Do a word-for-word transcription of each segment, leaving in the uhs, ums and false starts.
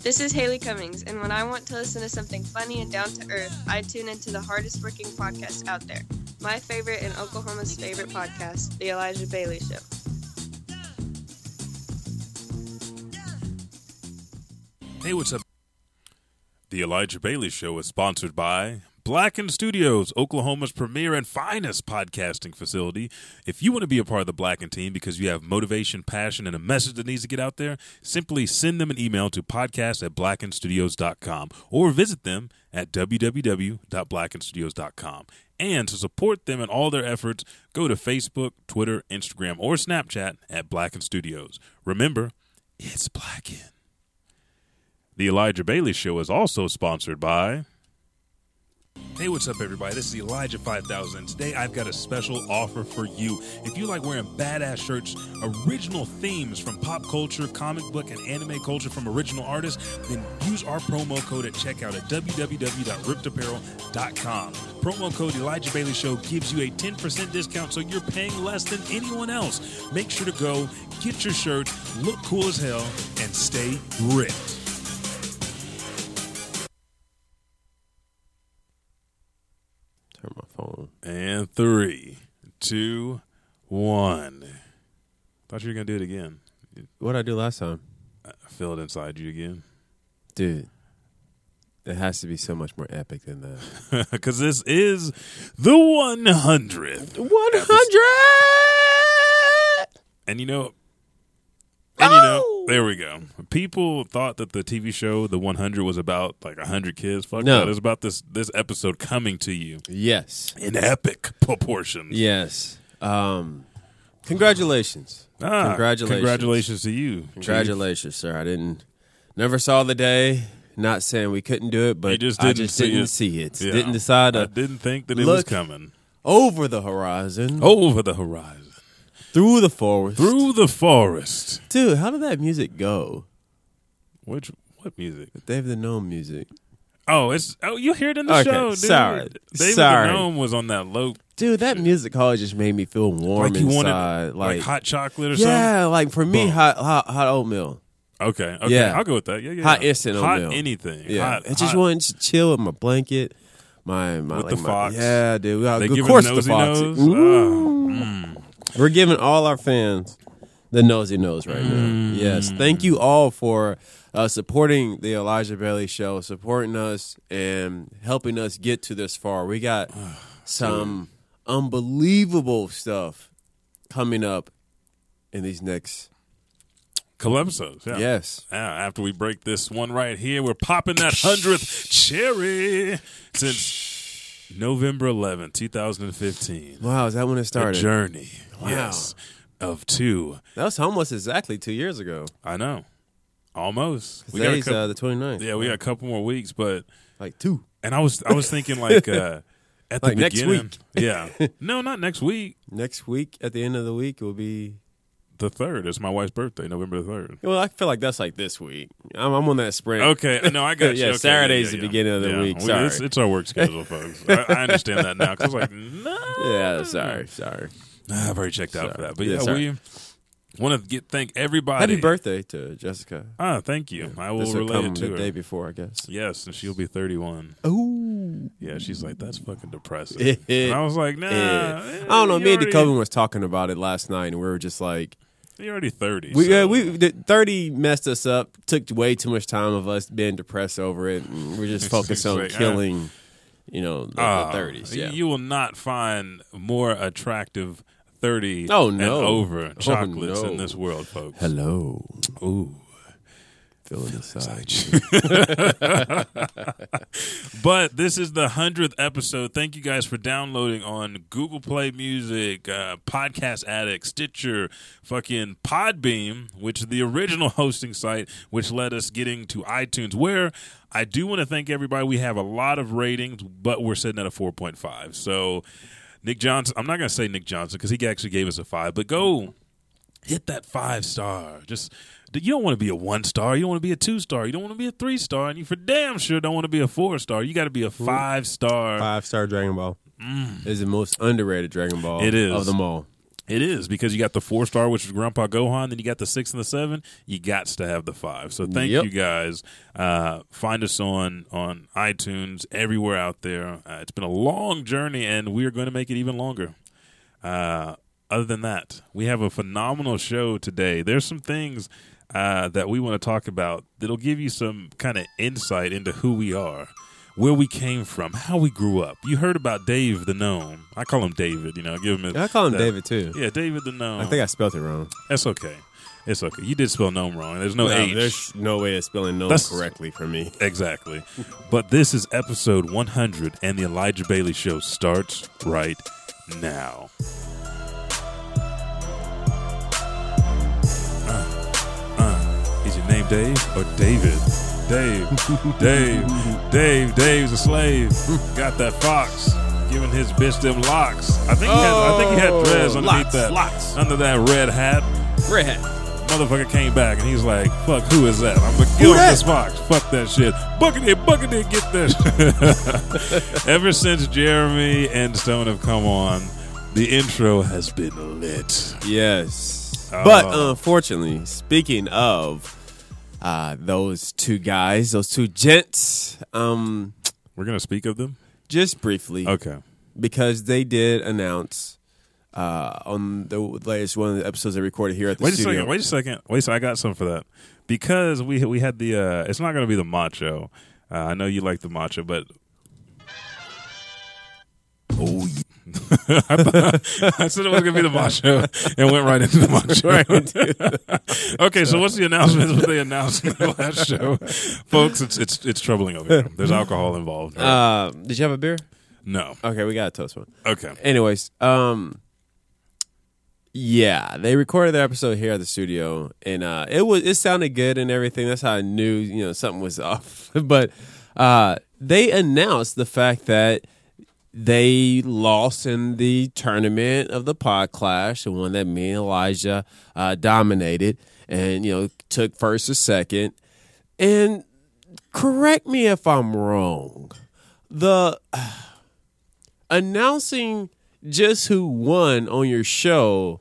This is Haley Cummings, and when I want to listen to something funny and down to earth, I tune into the hardest working podcast out there. My favorite and Oklahoma's favorite podcast, The Elijah Bailey Show. Hey, what's up? The Elijah Bailey Show is sponsored by Blacken Studios, Oklahoma's premier and finest podcasting facility. If you want to be a part of the Blacken team because you have motivation, passion, and a message that needs to get out there, simply send them an email to podcast at blacken studios dot com or visit them at w w w dot blacken studios dot com. And to support them in all their efforts, go to Facebook, Twitter, Instagram, or Snapchat at Blacken Studios. Remember, it's Blacken. The Elijah Bailey Show is also sponsored by... Hey, what's up, everybody? This is Elijah five thousand. Today, I've got a special offer for you. If you like wearing badass shirts, original themes from pop culture, comic book, and anime culture from original artists, then use our promo code at checkout at w w w dot ripped apparel dot com. Promo code Elijah Bailey Show gives you a ten percent discount, so you're paying less than anyone else. Make sure to go, get your shirt, look cool as hell, and stay ripped. Turn my phone. And three, two, one. Thought you were gonna do it again. What did I do last time? I feel it inside you again, dude. It has to be so much more epic than that, because this is the one hundredth. One hundred. And you know, and oh! you know, there we go. People thought that the T V show, The one hundred, was about like one hundred kids. Fuck no. That. It was about this this episode coming to you. Yes. In epic proportions. Yes. Um, congratulations. Ah, congratulations. Congratulations to you. Congratulations, Chief. Sir. I didn't, never saw the day. Not saying we couldn't do it, but you just didn't I just see didn't it. see it. Yeah. Didn't decide to I didn't think that it was coming. Over the horizon. Over the horizon. Through the forest. Through the forest. Dude, how did that music go? Which what music? David the Gnome music. Oh, it's oh you hear it in the okay, show, dude. Sorry. David sorry. the Gnome was on that low. Dude, that shit. music always just made me feel warm like you inside. Wanted, like, like hot chocolate or yeah, something? Yeah, like for me, hot, hot hot oatmeal. Okay, okay. Yeah. I'll go with that. Yeah, yeah. Hot yeah. instant hot oatmeal. Hot anything. Yeah. Hot, I just hot. wanted to chill with my blanket. My my With like the my, fox. Yeah, dude. We got they good course the fox. Ooh. Mm. We're giving all our fans the nosy nose right now. Mm. Yes. Thank you all for uh, supporting the Elijah Bailey Show, supporting us, and helping us get to this far. We got some unbelievable stuff coming up in these next couple episodes. Yeah. Yes. Yeah, after we break this one right here, we're popping that hundredth cherry since November eleventh, twenty fifteen. Wow, is that when it started? The journey. Wow. Yes. Of two. That was almost exactly two years ago. I know. Almost. We today's got a couple, uh, the twenty-ninth. Yeah, we got a couple more weeks, but... Like two. And I was I was thinking like uh, at like the beginning... next week. Yeah. No, not next week. Next week, at the end of the week, will be... The third. It's my wife's birthday, November the third. Well, I feel like that's like this week. I'm, I'm on that sprint. Okay. No, I got you. Yeah, okay. Saturday's yeah, yeah, the beginning yeah. of the yeah. week. Sorry. It's, it's our work schedule, folks. I, I understand that now because I was like, no. Yeah, sorry, sorry. I've already checked sorry. out for that. But yeah, yeah we want to get thank everybody. Happy birthday to Jessica. Ah, thank you. Yeah. I will, will relate it to the her. day before, I guess. Yes, and she'll be thirty-one. Oh. Yeah, she's like, that's fucking depressing. And I was like, nah. Yeah. Hey, I don't know. Me already... and Decoven was talking about it last night, and we were just like, you're already thirty. We, so. uh, we the thirty messed us up. Took way too much time of us being depressed over it. We're just focused on like, killing, I, you know, the, uh, the thirties. Yeah. You will not find more attractive thirty oh, no. and over chocolates oh, no. in this world, folks. Hello. Ooh. Feeling inside you. But this is the hundredth episode. Thank you guys for downloading on Google Play Music, uh, Podcast Addict, Stitcher, fucking Podbeam, which is the original hosting site, which led us getting to iTunes, where I do want to thank everybody. We have a lot of ratings, but we're sitting at a four point five. So Nick Johnson, I'm not going to say Nick Johnson because he actually gave us a five, but go hit that five star. Just... You don't want to be a one star. You don't want to be a two star. You don't want to be a three star. And you for damn sure don't want to be a four star. You got to be a five star. Five star Dragon Ball mm. is the most underrated Dragon Ball it is. of them all. It is, because you got the four star, which is Grandpa Gohan. Then you got the six and the seven. You got to have the five. So thank yep. you guys. Uh, find us on on iTunes, everywhere out there. Uh, it's been a long journey, and we are going to make it even longer. Uh, other than that, we have a phenomenal show today. There's some things uh, that we want to talk about that'll give you some kind of insight into who we are, where we came from, how we grew up. You heard about Dave the Gnome. I call him David, you know. Give him. A, I call him that, David, too. Yeah, David the Gnome. I think I spelled it wrong. That's okay. It's okay. You did spell Gnome wrong. There's no well, H. There's no way of spelling Gnome That's, correctly for me. Exactly. But this is episode one hundred, and the Elijah Bailey Show starts right now. Uh, uh, is your name Dave or David? Dave, Dave, Dave, Dave's a slave. Got that fox, giving his bitch them locks. I think, oh, he, had, I think he had dreads underneath locks, that, locks. under that red hat. Red hat. Motherfucker came back and he's like, "Fuck, who is that? I'm gonna kill this fox. Fuck that shit. Bucket it, bucket it, get this." Ever since Jeremy and Stone have come on, the intro has been lit. Yes, uh, but unfortunately, speaking of. Uh, those two guys, those two gents. Um, We're going to speak of them? Just briefly. Okay. Because they did announce uh, on the latest one of the episodes they recorded here at the wait studio. A second, wait a second. Wait a second. I got something for that. Because we we had the, uh, it's not going to be the macho. Uh, I know you like the macho, but. Oh, yeah. I, thought, I said it was going to be the macho and went right into the macho. Right into okay, so what's the announcement? What they announced in the last show, folks? It's it's it's troubling over here. There's alcohol involved. Right? Uh, did you have a beer? No. Okay, we got a toast one. Okay. Anyways, um, yeah, they recorded their episode here at the studio, and uh, it was it sounded good and everything. That's how I knew you know something was off. But uh, they announced the fact that. They lost in the tournament of the Pod Clash, the one that me and Elijah uh, dominated and, you know, took first or second. And correct me if I'm wrong. The uh, announcing just who won on your show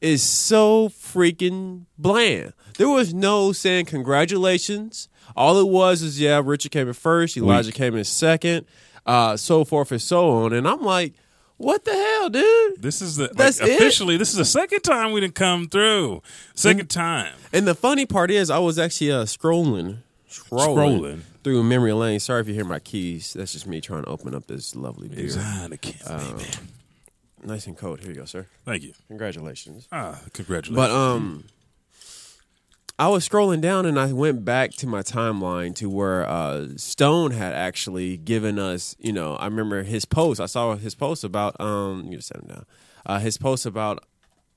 is so freaking bland. There was no saying congratulations. All it was is, yeah, Richard came in first, Elijah Weak. came in second. Uh, so forth and so on, and I'm like, what the hell, dude? This is the That's like, officially. It? This is the second time we didn't come through. Second and, time. And the funny part is, I was actually uh, scrolling, scrolling, scrolling through memory lane. Sorry if you hear my keys. That's just me trying to open up this lovely beer. Um, nice and cold. Here you go, sir. Thank you. Congratulations. Ah, congratulations. But um, I was scrolling down and I went back to my timeline to where uh, Stone had actually given us, you know, I remember his post. I saw his post about, um, you just set him down, uh, his post about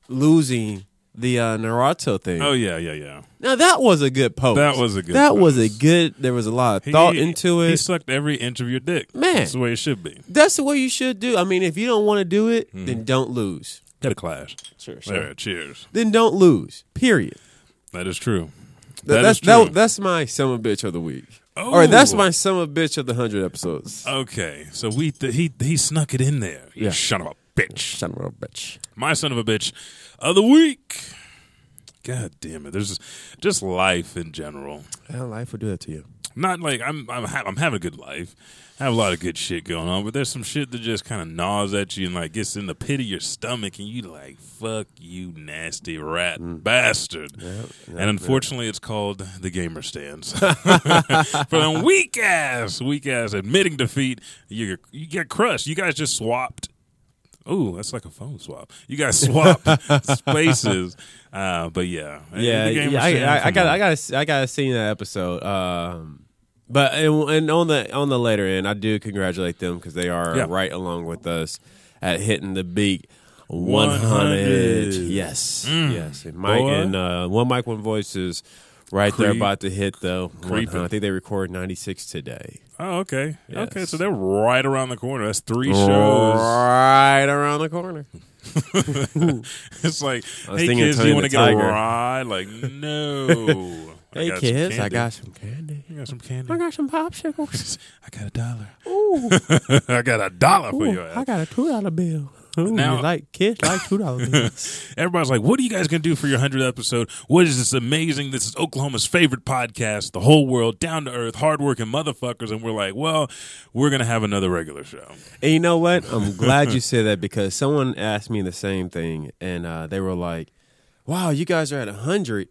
losing the uh, Naruto thing. Oh, yeah, yeah, yeah. Now, that was a good post. That was a good That post. was a good, there was a lot of he, thought into it. He sucked every inch of your dick. Man. That's the way it should be. That's the way you should do. I mean, if you don't want to do it, mm. then don't lose. Got a clash. Cheers. Sure. Right, cheers. Then don't lose, period. That is true. That that's, is true. That, that's my summer bitch of the week. Oh. All right, that's my summer bitch of the one hundred episodes. Okay, so we th- he he snuck it in there. Yeah. Son of a bitch. Son of a bitch. My son of a bitch of the week. God damn it. There's just life in general. Yeah, life will do that to you. Not like I'm I'm, ha- I'm having a good life. I have a lot of good shit going on, but there's some shit that just kind of gnaws at you and like gets in the pit of your stomach, and you like, fuck you, nasty rat mm. bastard. Yep, yep, and unfortunately, yep. it's called the gamer stance. For them weak ass, weak ass admitting defeat, you you get crushed. You guys just swapped. Oh, that's like a phone swap. You guys swapped spaces, uh, but yeah, yeah. yeah I, I, I got, I got, I got to see that episode. Um, But and, and on the on the later end, I do congratulate them because they are yeah. right along with us at hitting the beat one hundred. one hundred. Yes, mm. yes. And Mike Boy. and uh, one Mike, one voice is right Creep. there about to hit the one hundred. I think they record ninety-six today. Oh, okay, yes. okay. So they're right around the corner. That's three shows right around the corner. It's like, hey kids, you want to get a ride? Like, no. Hey, kids, I got some candy. You got some candy. I got some popsicles. I got a dollar. Ooh. I got a dollar for Ooh, your ass. I got a two dollar bill. Ooh, now, you like kids like two dollars. Everybody's like, what are you guys going to do for your hundredth episode? What is this amazing? This is Oklahoma's favorite podcast, the whole world, down to earth, hardworking motherfuckers. And we're like, well, we're going to have another regular show. And you know what? I'm glad you said that, because someone asked me the same thing. And uh, they were like, wow, you guys are at one hundred.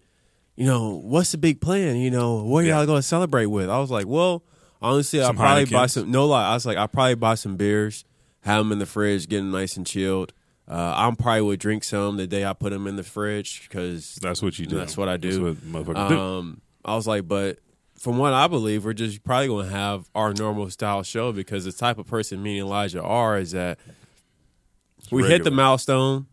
You know, what's the big plan? You know, what are y'all yeah. going to celebrate with? I was like, well, honestly, I'll probably buy some. No lie. I was like, I'll probably buy some beers. Have them in the fridge, getting nice and chilled. Uh, I probably would drink some the day I put them in the fridge, because that's what you do. That's what I do. That's what motherfuckers um, do. I was like, but from what I believe, we're just probably going to have our normal style show, because the type of person me and Elijah are is that it's we regular. hit the milestone,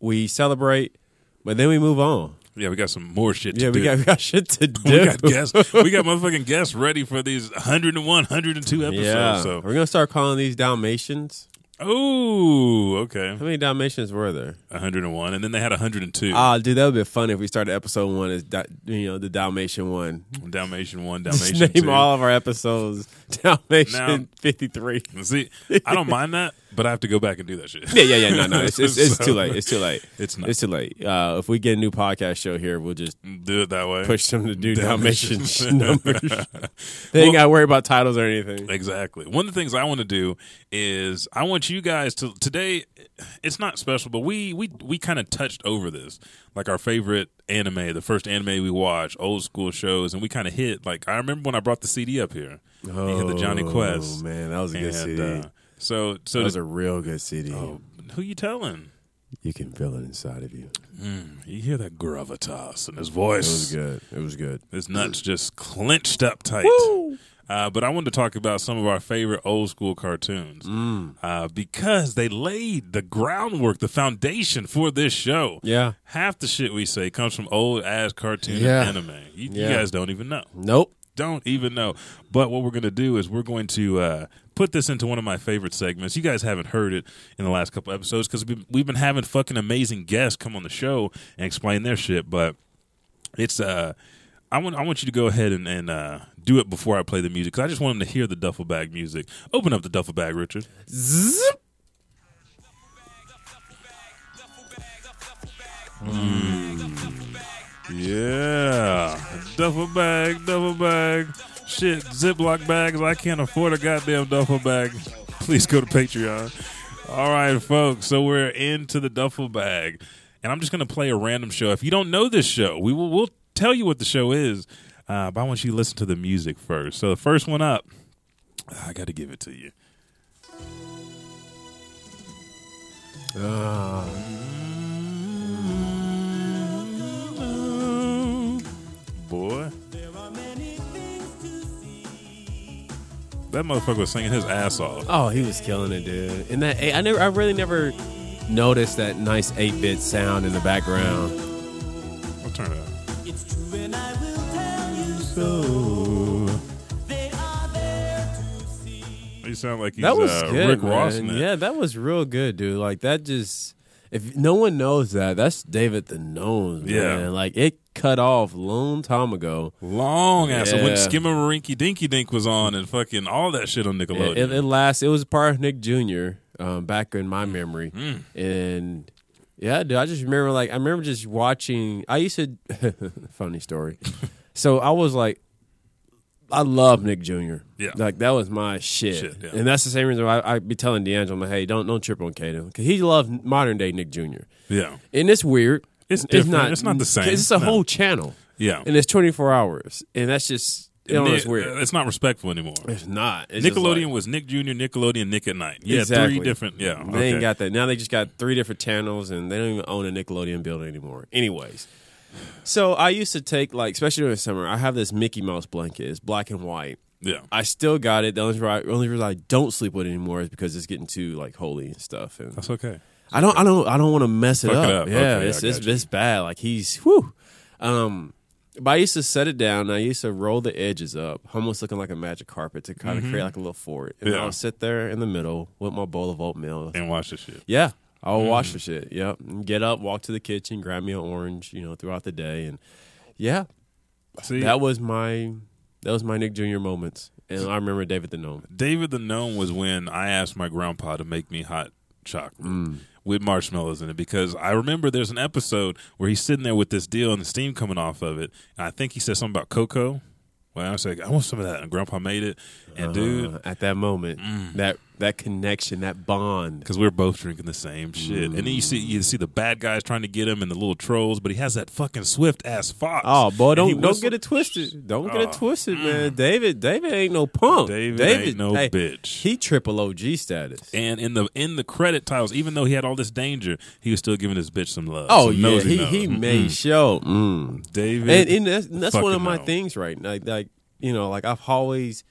we celebrate, but then we move on. Yeah, we got some more shit to yeah, do. Yeah, we, we got shit to do. We got guests. We got motherfucking guests ready for these one oh one, one oh two episodes. Yeah. So. We're going to start calling these Dalmatians. Oh, okay. How many Dalmatians were there? one oh one, and then they had one oh two. Ah, uh, dude, that would be funny if we started episode one as, you know, the Dalmatian one. Dalmatian one, Dalmatian Just name two. All of our episodes Dalmatian now, fifty-three. See, I don't mind that, but I have to go back and do that shit. Yeah, yeah, yeah. No, no, it's, it's, it's so, too late. It's too late. It's not. It's too late. Uh, if we get a new podcast show here, we'll just do it that way. Push them to do Dalmatian numbers. They well, ain't got to worry about titles or anything. Exactly. One of the things I want to do is I want you you guys to today. It's not special, but we we we kind of touched over this, like our favorite anime, the first anime we watched, old school shows, and we kind of hit. Like I remember when I brought the C D up here, oh, you hit the Johnny Quest. Oh man, that was a good and, C D. Uh, so so that was a real good C D. Oh, who you telling? You can feel it inside of you. Mm, you hear that gravitas in his voice. It was good. It was good. His nuts just clenched up tight. Woo! Uh, but I wanted to talk about some of our favorite old school cartoons mm. uh, because they laid the groundwork, the foundation for this show. Yeah. Half the shit we say comes from old ass cartoon yeah. and anime. You, yeah. you guys don't even know. Nope. Don't even know. But what we're going to do is we're going to uh, put this into one of my favorite segments. You guys haven't heard it in the last couple episodes because we've been having fucking amazing guests come on the show and explain their shit. But it's uh, I want I want you to go ahead and, and uh, do it before I play the music because I just want them to hear the duffel bag music. Open up the duffel bag, Richard. Zip. Mm. Yeah, duffel bag, duffel bag, shit, Ziploc bags. I can't afford a goddamn duffel bag. Please go to Patreon. All right, folks, so we're into the duffel bag, and I'm just going to play a random show. If you don't know this show, we will we'll tell you what the show is, uh, but I want you to listen to the music first. So the first one up, I got to give it to you. Ah. Uh. Boy. That motherfucker was singing his ass off. Oh, he was killing it, dude. And that I never I really never noticed that nice eight-bit sound in the background. I'll turn it up. It's true and I will tell you so. They are there to see. You sound like he's that was uh, good, Rick man. Ross in it. Yeah, that was real good, dude. Like that just if no one knows that, that's David the Gnome, yeah. man. Like it cut off long time ago. Long ass. Yeah. When Skimmarinky Dinky Dink was on and fucking all that shit on Nickelodeon. It, it last. It was part of Nick Junior Um, back in my memory. Mm. And yeah, dude, I just remember like, I remember just watching, I used to, funny story. So I was like, I love Nick Junior Yeah. Like that was my shit. shit yeah. And that's the same reason why I, I be telling D'Angelo, I'm like, hey, don't, don't trip on Kato. Because he loved modern day Nick Junior Yeah. And it's weird. It's, it's not. It's not the same. It's a no. whole channel. Yeah, and it's twenty-four hours, and that's just you know, Nick, it's weird. It's not respectful anymore. It's not. It's Nickelodeon like, was Nick Junior, Nickelodeon, Nick at Night. Yeah, exactly. Three different. Yeah, they okay. ain't got that now. They just got three different channels, and they don't even own a Nickelodeon building anymore. Anyways, so I used to take like, especially during the summer, I have this Mickey Mouse blanket. It's black and white. Yeah, I still got it. The only reason I, only reason I don't sleep with it anymore is because it's getting too like holy and stuff. And that's okay. I don't, I don't, I don't want to mess it up. it up. Yeah, okay, it's, it's, it's bad. Like he's, whew. Um, but I used to set it down. And I used to roll the edges up, almost looking like a magic carpet to kind of mm-hmm. create like a little fort. And yeah. I'll sit there in the middle with my bowl of oatmeal and watch the shit. Yeah, I'll mm-hmm. watch the shit. Yep, and get up, walk to the kitchen, grab me an orange. You know, throughout the day, and yeah, see, that was my that was my Nick Junior moments. And I remember David the Gnome. David the Gnome was when I asked my grandpa to make me hot. chocolate mm. with marshmallows in it, because I remember there's an episode where he's sitting there with this deal and the steam coming off of it, and I think he said something about cocoa. Well, I was like, I want some of that, and Grandpa made it, and uh, dude, at that moment, mm. that that connection, that bond, because we were both drinking the same shit, mm. and then you see you see the bad guys trying to get him and the little trolls, but he has that fucking swift ass fox. Oh boy, don't don't get it twisted, don't oh. get it twisted, man. Mm. David, David ain't no punk. David, David ain't no hey, bitch. He triple O G status, and in the in the credit titles, even though he had all this danger, he was still giving this bitch some love. Oh some yeah, he, he made mm-hmm. show, mm. David, and, and that's, and that's one of my out. things right now. Like, like you know, like I've always.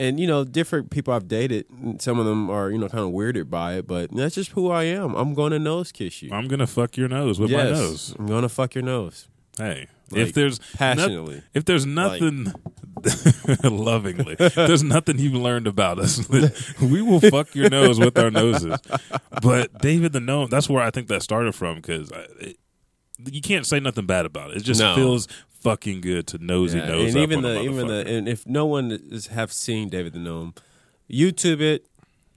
And, you know, different people I've dated, some of them are, you know, kind of weirded by it, but that's just who I am. I'm going to nose kiss you. I'm going to fuck your nose with yes, my nose. I'm going to fuck your nose. Hey, like, if there's passionately, no, if there's nothing like, lovingly, if there's nothing you've learned about us, we will fuck your nose with our noses. But David the Gnome, that's where I think that started from, because you can't say nothing bad about it. It just no. feels fucking good to nosy yeah, nose and up even on the even the and if no one is have seen David the Gnome, YouTube it,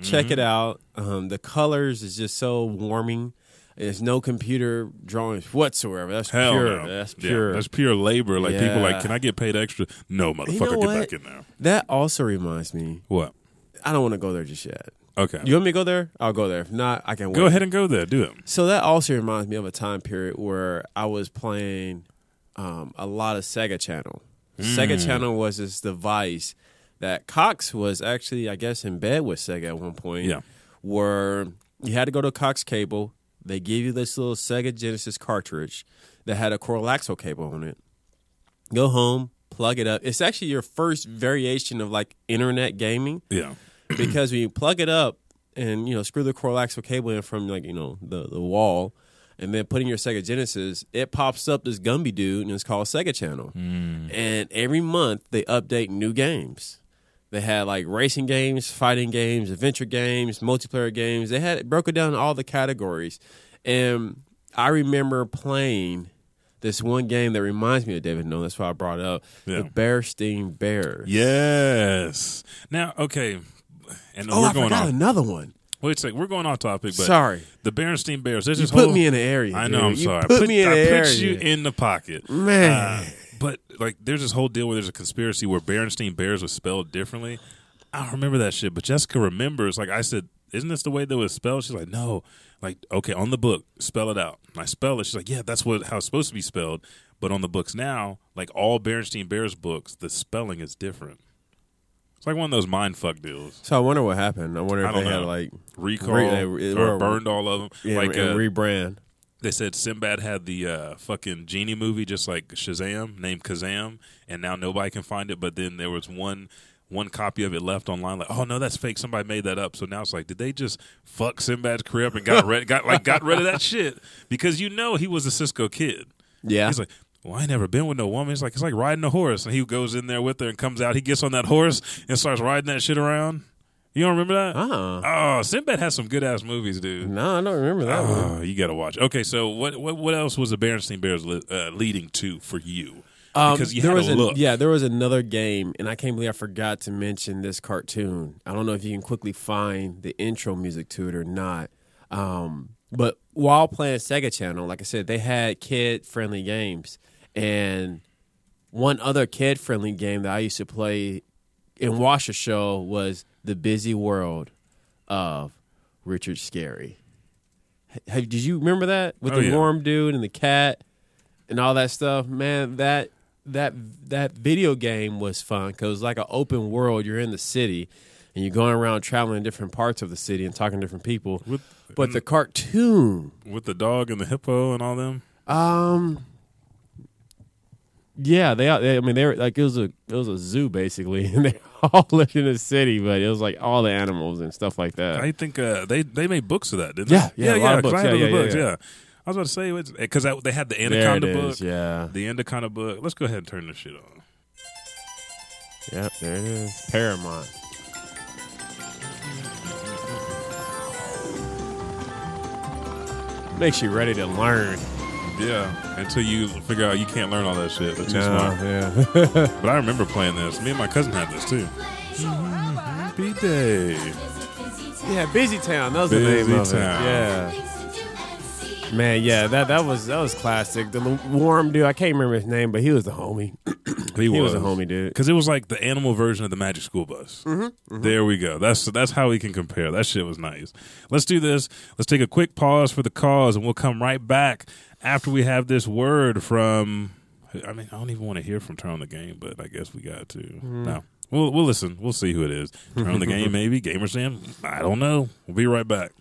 check mm-hmm. it out. Um, the colors is just so warming. There's no computer drawings whatsoever. That's Hell pure. No. That's pure. Yeah, that's pure labor. Like yeah. people are like, can I get paid extra? No, motherfucker, you know get back in there. That also reminds me. What? I don't want to go there just yet. Okay. You want me to go there? I'll go there. If not, I can wait. Go ahead and go there. Do it. So that also reminds me of a time period where I was playing Um, a lot of Sega Channel. Mm. Sega Channel was this device that Cox was actually, I guess, in bed with Sega at one point. Yeah. Where you had to go to Cox Cable. They gave you this little Sega Genesis cartridge that had a coral axle cable on it. Go home, plug it up. It's actually your first variation of like internet gaming. Yeah. Because when you plug it up and, you know, screw the coral axle cable in from like, you know, the, the wall, and then putting your Sega Genesis, it pops up this Gumby dude, and it's called Sega Channel. Mm. And every month, they update new games. They had, like, racing games, fighting games, adventure games, multiplayer games. They had it broken down all the categories. And I remember playing this one game that reminds me of David No. That's why I brought it up. Yeah. The Berenstain Bears. Yes. Now, okay. And oh, we're I going forgot on. another one. Wait a second, we're going off topic, but sorry. The Berenstain Bears, there's this whole... You put me in the area. I know, dude. I'm you sorry. Put, put me in I the area. I put you in the pocket. Man. Uh, but, like, there's this whole deal where there's a conspiracy where Berenstain Bears was spelled differently. I don't remember that shit, but Jessica remembers, like, I said, isn't this the way that it was spelled? She's like, no. Like, okay, on the book, spell it out. And I spell it. She's like, yeah, that's what how it's supposed to be spelled. But on the books now, like, all Berenstain Bears books, the spelling is different. It's like one of those mindfuck deals. So I wonder what happened. I wonder if I they know. had like recall re- re- or burned all of them. Yeah, like and uh, rebrand. They said Sinbad had the uh, fucking genie movie, just like Shazam, named Kazam, and now nobody can find it. But then there was one one copy of it left online. Like, oh no, that's fake. Somebody made that up. So now it's like, did they just fuck Sinbad's career up and got rid got like got rid of that shit? Because you know he was a Cisco kid. Yeah, he's like, well, I ain't never been with no woman. It's like it's like riding a horse. And he goes in there with her and comes out. He gets on that horse and starts riding that shit around. You don't remember that? Uh-uh. Oh, Sinbad has some good-ass movies, dude. No, I don't remember that oh, one. You got to watch. Okay, so what, what what else was the Berenstain Bears li- uh, leading to for you? Um, because you there had was a look. Yeah, there was another game, and I can't believe I forgot to mention this cartoon. I don't know if you can quickly find the intro music to it or not. Um, but while playing Sega Channel, like I said, they had kid-friendly games. And one other kid-friendly game that I used to play in Washoe was The Busy World of Richard Scarry. Hey, did you remember that? With oh, the yeah. worm dude and the cat and all that stuff? Man, that that that video game was fun because it was like an open world. You're in the city, and you're going around traveling different parts of the city and talking to different people. With, but the cartoon. With the dog and the hippo and all them? Um... Yeah, they, they. I mean, they were like it was a it was a zoo basically, and they all lived in the city. But it was like all the animals and stuff like that. I think uh, they they made books of that, didn't yeah, they? Yeah, yeah, yeah. A lot yeah, of yeah, yeah, books. Yeah, yeah. yeah, I was about to say because they had the Anaconda book. Is, yeah, the Anaconda book. Let's go ahead and turn this shit on. Yep, there it is. Paramount. Makes you ready to learn. Yeah, until you figure out you can't learn all that shit. But too smart. Yeah. But I remember playing this. Me and my cousin had this too. Happy day. Yeah, Busy Town. That was Busy the name of it. Town. Yeah. Man, yeah, that that was that was classic. The warm dude, I can't remember his name, but he was the homie. He, he was. was a homie dude. Because it was like the animal version of the Magic School Bus. Mm-hmm, mm-hmm. There we go. That's that's how we can compare. That shit was nice. Let's do this. Let's take a quick pause for the cause, and we'll come right back after we have this word from... I mean, I don't even want to hear from Turn On The Game, but I guess we got to. Mm. No. We'll, we'll listen. We'll see who it is. Turn On The Game, maybe. Gamer Sam? I don't know. We'll be right back.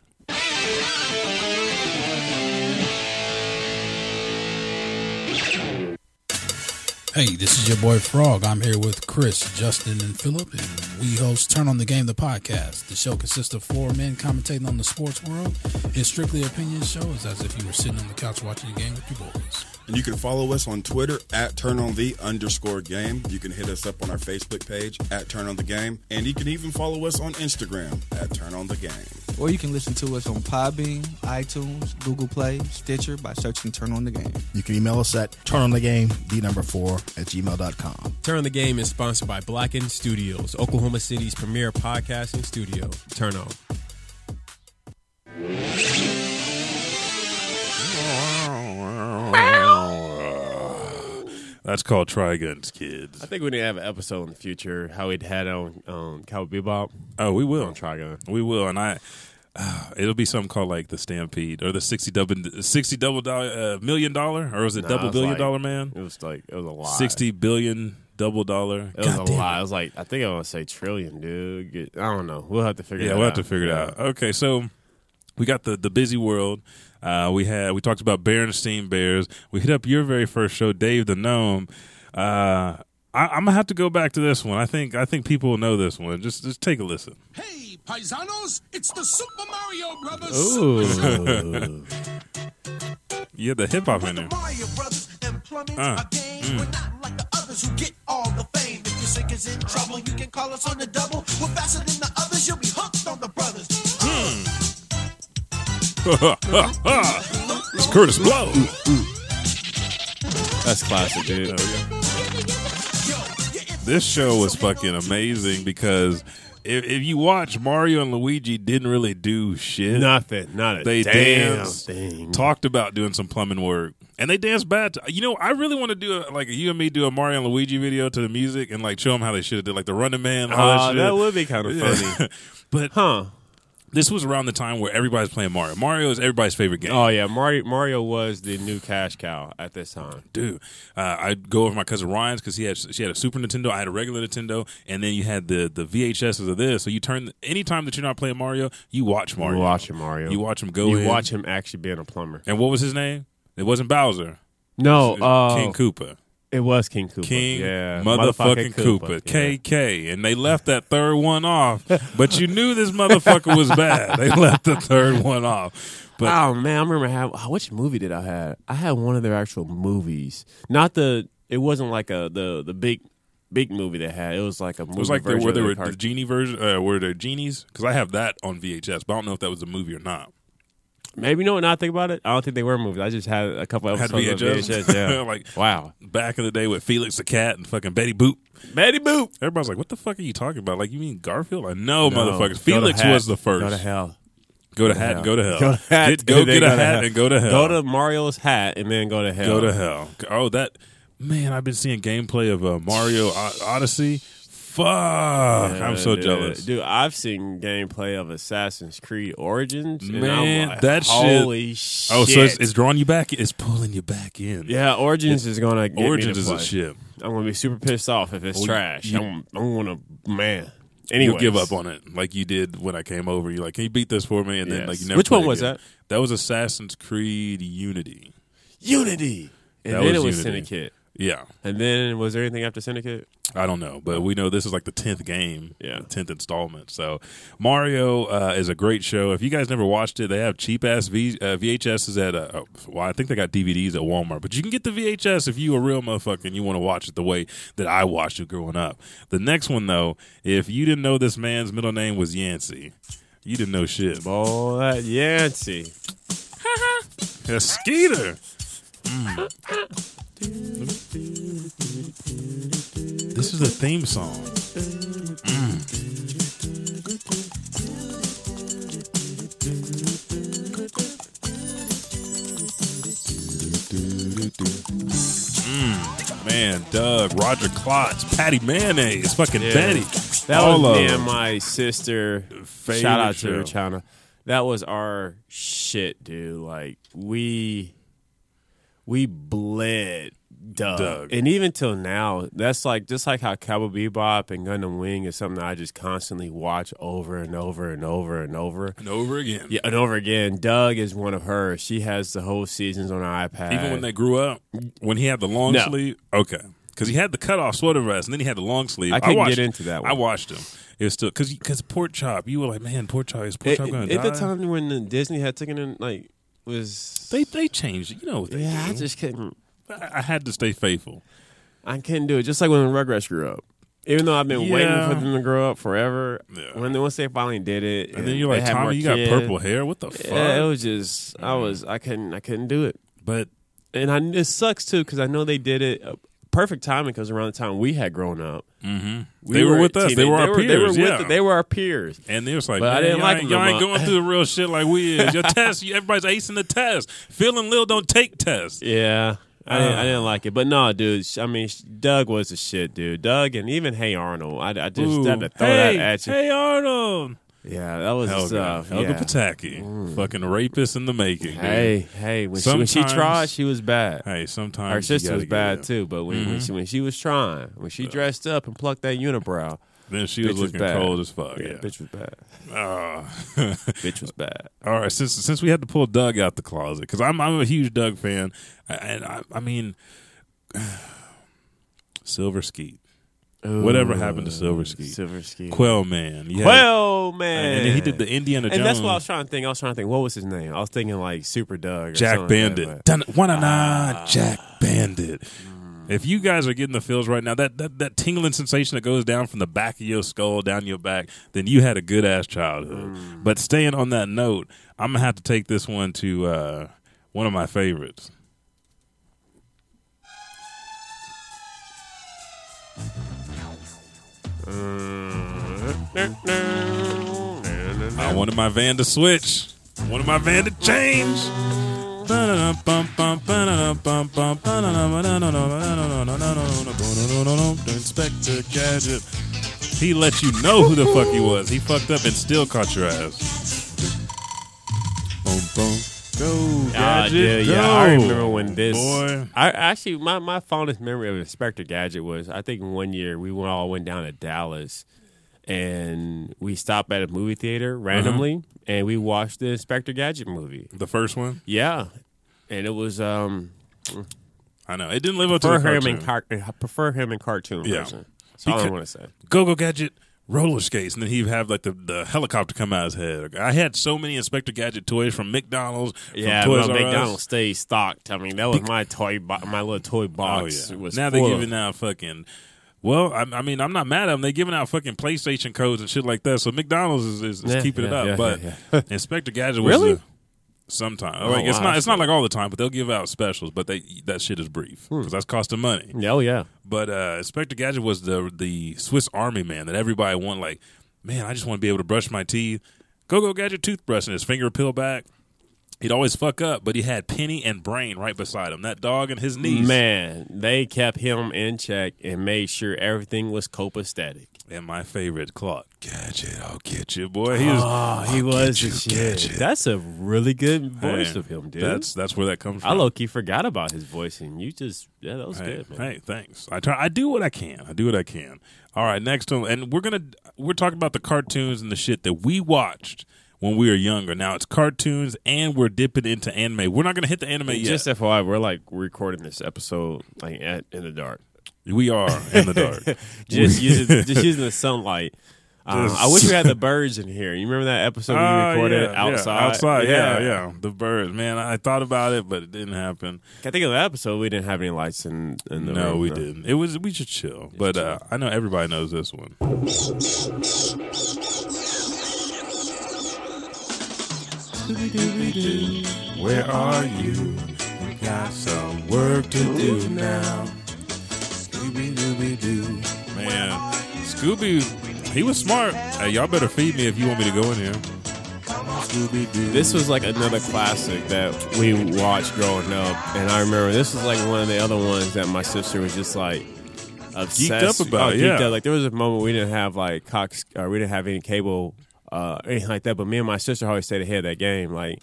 Hey, this is your boy Frog. I'm here with Chris, Justin, and Philip, and we host Turn On The Game, the podcast. The show consists of four men commentating on the sports world. It's strictly opinion show. It's as if you were sitting on the couch watching a game with your boys. And you can follow us on Twitter at Turn On The underscore Game. You can hit us up on our Facebook page at Turn On The Game. And you can even follow us on Instagram at Turn On The Game. Or you can listen to us on Podbean, iTunes, Google Play, Stitcher by searching Turn On The Game. You can email us at Turn On The Game, the number four, at gmail dot com. Turn On The Game is sponsored by Blacken Studios, Oklahoma City's premier podcasting studio. Turn On. That's called Triguns, kids. I think we need to have an episode in the future how we'd had on um, Cowboy Bebop. Oh, we will on Trigun. We will, and I uh, it'll be something called like the Stampede or the sixty double sixty double dollar uh, million dollar or was it nah, double it was billion like, dollar man? It was like it was a lot. Sixty billion double dollar. It was God a lot. It. I was like, I think I want to say trillion, dude. I don't know. We'll have to figure. Yeah, it we'll out. have to figure yeah. it out. Okay, so we got the the busy world. Uh, we had we talked about Berenstain Bears. We hit up your very first show, Dave the Gnome. Uh, I, I'm gonna have to go back to this one. I think I think people will know this one. Just just take a listen. Hey, paisanos! It's the Super Mario Brothers. Ooh, yeah, the hip hop in there. Uh, mm. Hmm. It's Curtis Blow. That's classic, dude. This show was fucking amazing because if, if you watch, Mario and Luigi didn't really do shit. Nothing. Not a they damn danced, thing. Talked about doing some plumbing work. And they dance bad. To, you know, I really want to do a, like you and me do a Mario and Luigi video to the music and like show them how they should have did like the Running Man. All uh, that, shit. That would be kind of funny. But huh. This was around the time where everybody's playing Mario. Mario is everybody's favorite game. Oh, yeah. Mario Mario was the new cash cow at this time. Dude, uh, I'd go over my cousin Ryan's because he had she had a Super Nintendo. I had a regular Nintendo. And then you had the, the V H Ses of this. So you turn any time that you're not playing Mario, you watch Mario. You watch him, Mario. You watch him go You in. watch him actually being a plumber. And what was his name? It wasn't Bowser. No. It was, uh, King Koopa. It was King Koopa. King yeah. motherfucking, motherfucking Koopa. Koopa. Yeah. K K. And they left that third one off. But you knew this motherfucker was bad. They left the third one off. But oh, man. I remember how, which movie did I have? I had one of their actual movies. Not the, it wasn't like a the, the big big movie they had. It was like a movie. It was like the, where they were the genie version, uh, were there genies? Because I have that on V H S, but I don't know if that was a movie or not. Maybe you know what? Now I think about it, I don't think they were movies. I just had a couple episodes of V H S. Yeah, like wow, back in the day with Felix the Cat and fucking Betty Boop. Betty Boop. Everybody's like, "What the fuck are you talking about? Like, you mean Garfield?" Like, no, no. motherfuckers. Felix was the first. Go to hell. Go to hat. Go to hell. Go to hat. Get, go get a hat and go to hell. Go to Mario's hat and then go to hell. Go to hell. Oh, that man! I've been seeing gameplay of uh, Mario Odyssey. Fuck! Yeah, I'm so dude. jealous, dude. I've seen gameplay of Assassin's Creed Origins. And Man, I'm like, that holy shit! Holy shit! Oh, so it's, it's drawing you back. It's pulling you back in. Yeah, Origins it's, is gonna. Get Origins me to play. is a shit. I'm gonna be super pissed off if it's well, trash. You, I'm, I'm gonna man. Anyways. You'll give up on it like you did when I came over. You're like, can you beat this for me? And yes. then like, you never. Which one was again. that? That was Assassin's Creed Unity. Unity, and that then was it was Unity. Syndicate. Yeah. And then was there anything after Syndicate? I don't know, but we know this is like the tenth game, yeah. the tenth installment. So Mario uh, is a great show. If you guys never watched it, they have cheap-ass v- uh, V H Ses at, uh, oh, well, I think they got D V Ds at Walmart. But you can get the V H S if you a real motherfucker and you want to watch it the way that I watched it growing up. The next one, though, if you didn't know this man's middle name was Yancey, you didn't know shit. Oh, that Yancey. That's Skeeter. Mm. This is a theme song. Mm. Man, Doug, Roger Klotz, Patty Mayonnaise, fucking yeah. Betty. That All was me and my sister. Favorite Shout out show. to China. That was our shit, dude. Like, we we bled Doug. Doug. And even till now, that's like just like how Cowboy Bebop and Gundam Wing is something that I just constantly watch over and over and over and over. And over again. Yeah, and over again. Doug is one of hers. She has the whole seasons on her iPad. Even when they grew up, when he had the long no. sleeve? Okay. Because he had the cutoff sweater vest, and then he had the long sleeve. I couldn't I watched, get into that one. I watched him. It was still because because Porkchop. You were like, man, Porkchop is Porkchop going to die? At the time when Disney had taken in, like was they they changed it. You know what they yeah, did. I just couldn't. I, I had to stay faithful. I couldn't do it. Just like when Rugrats grew up, even though I've been yeah. waiting for them to grow up forever. Yeah. When once they finally did it, and, and then you're like, Tommy, you kid. got purple hair. What the fuck? Yeah, it was just I was I couldn't I couldn't do it. But and I, it sucks too because I know they did it. Uh, Perfect timing because around the time we had grown up, mm-hmm. we they were, were with us. They were our they were, peers. They were, yeah. with, they were our peers, and they was like, but I didn't like y'all ain't going through the real shit like we is. Your test, everybody's acing the test. Phil and Lil don't take tests. Yeah, I, uh, didn't, I didn't like it, but no, dude. I mean, Doug was the shit, dude. Doug and even Hey Arnold. I, I just ooh, had to throw hey, that at you. Hey Arnold. Yeah, that was Helga, uh, Helga yeah. Pataki, mm. fucking rapist in the making. Dude. Hey, hey, when she, when she tried, she was bad. Hey, sometimes her sister was bad too, but when, mm-hmm. when she when she was trying, when she dressed up and plucked that unibrow, then she was looking was cold as fuck. Yeah, yeah, bitch was bad. Uh, bitch was bad. All right, since since we had to pull Doug out the closet because I'm I'm a huge Doug fan, and I, I mean, Silver Skeet. Ooh, whatever happened to Silver Skeet? Silver Skeet. Quail Man. Yeah. Quail Man. And then he did the Indiana Jones. And that's what I was trying to think. I was trying to think, what was his name? I was thinking like Super Doug or Jack something. Bandit. Like Dun- one and ah. Jack Bandit. Mm. If you guys are getting the feels right now, that, that that tingling sensation that goes down from the back of your skull, down your back, then you had a good-ass childhood. Mm. But staying on that note, I'm going to have to take this one to uh, one of my favorites. I wanted my van to switch. I wanted my van to change. Inspector Gadget. He let you know who the fuck he was. He fucked up and still caught your ass. Boom, boom. Go, Gadget, uh, yeah, go. Yeah, I remember when this... Boy. I actually, my, my fondest memory of Inspector Gadget was, I think one year we went, all went down to Dallas, and we stopped at a movie theater randomly, uh-huh. and we watched the Inspector Gadget movie. The first one? Yeah. And it was... um, I know. It didn't live up to the cartoon. Car- I prefer him in cartoon yeah. version. That's he all could, I want to say. Go, go, Gadget. Roller skates, and then he'd have like the, the helicopter come out of his head. I had so many Inspector Gadget toys from McDonald's. Yeah, from Toys R Us. McDonald's stays stocked. I mean, that was my toy, bo- my little toy box. Oh, yeah. was now they're giving out fucking. Well, I, I mean, I'm not mad at them. They're giving out fucking PlayStation codes and shit like that. So McDonald's is, is, is yeah, keeping yeah, it up, yeah, but yeah, yeah. Inspector Gadget was really? Sometimes. Oh, like, wow, it's not. It's not like all the time, but they'll give out specials. But they that shit is brief because hmm. that's costing money. Oh yeah. But uh, Inspector Gadget was the the Swiss Army man that everybody wanted. Like, man, I just want to be able to brush my teeth. Go go Gadget toothbrush and his finger peel back. He'd always fuck up, but he had Penny and Brain right beside him. That dog and his niece. Man, they kept him in check and made sure everything was copacetic. And my favorite, Clark Gadget, I'll get you, boy. He was, oh, he was the shit. That's a really good voice hey, of him, dude. That's that's where that comes from. I low-key forgot about his voice, and you just, yeah, that was hey, good, man. Hey, thanks. I try. I do what I can. I do what I can. All right, next one, and we're gonna we're talking about the cartoons and the shit that we watched when we were younger. Now it's cartoons, and we're dipping into anime. We're not gonna hit the anime and yet. Just F Y I, we're like recording this episode like at, in the dark. We are in the dark. just, using, just using the sunlight. Um, I wish we had the birds in here. You remember that episode uh, we recorded yeah, outside? Yeah, outside, yeah. yeah, yeah. The birds. Man, I thought about it, but it didn't happen. I think of that episode, we didn't have any lights in, in the No, room, we though. didn't. It was We should chill. Just but chill. Uh, I know everybody knows this one. Where are you? We got some work to do now. Scooby-Dooby-Doo. Man, Scooby, he was smart. Hey, y'all better feed me if you want me to go in here. Come on, Scooby-Doo. This was like another classic that we watched growing up, and I remember this was like one of the other ones that my sister was just like obsessed, geeked up about. Oh, geeked yeah, up. Like there was a moment we didn't have like Cox, or we didn't have any cable, uh, or anything like that. But me and my sister always stayed ahead of that game. Like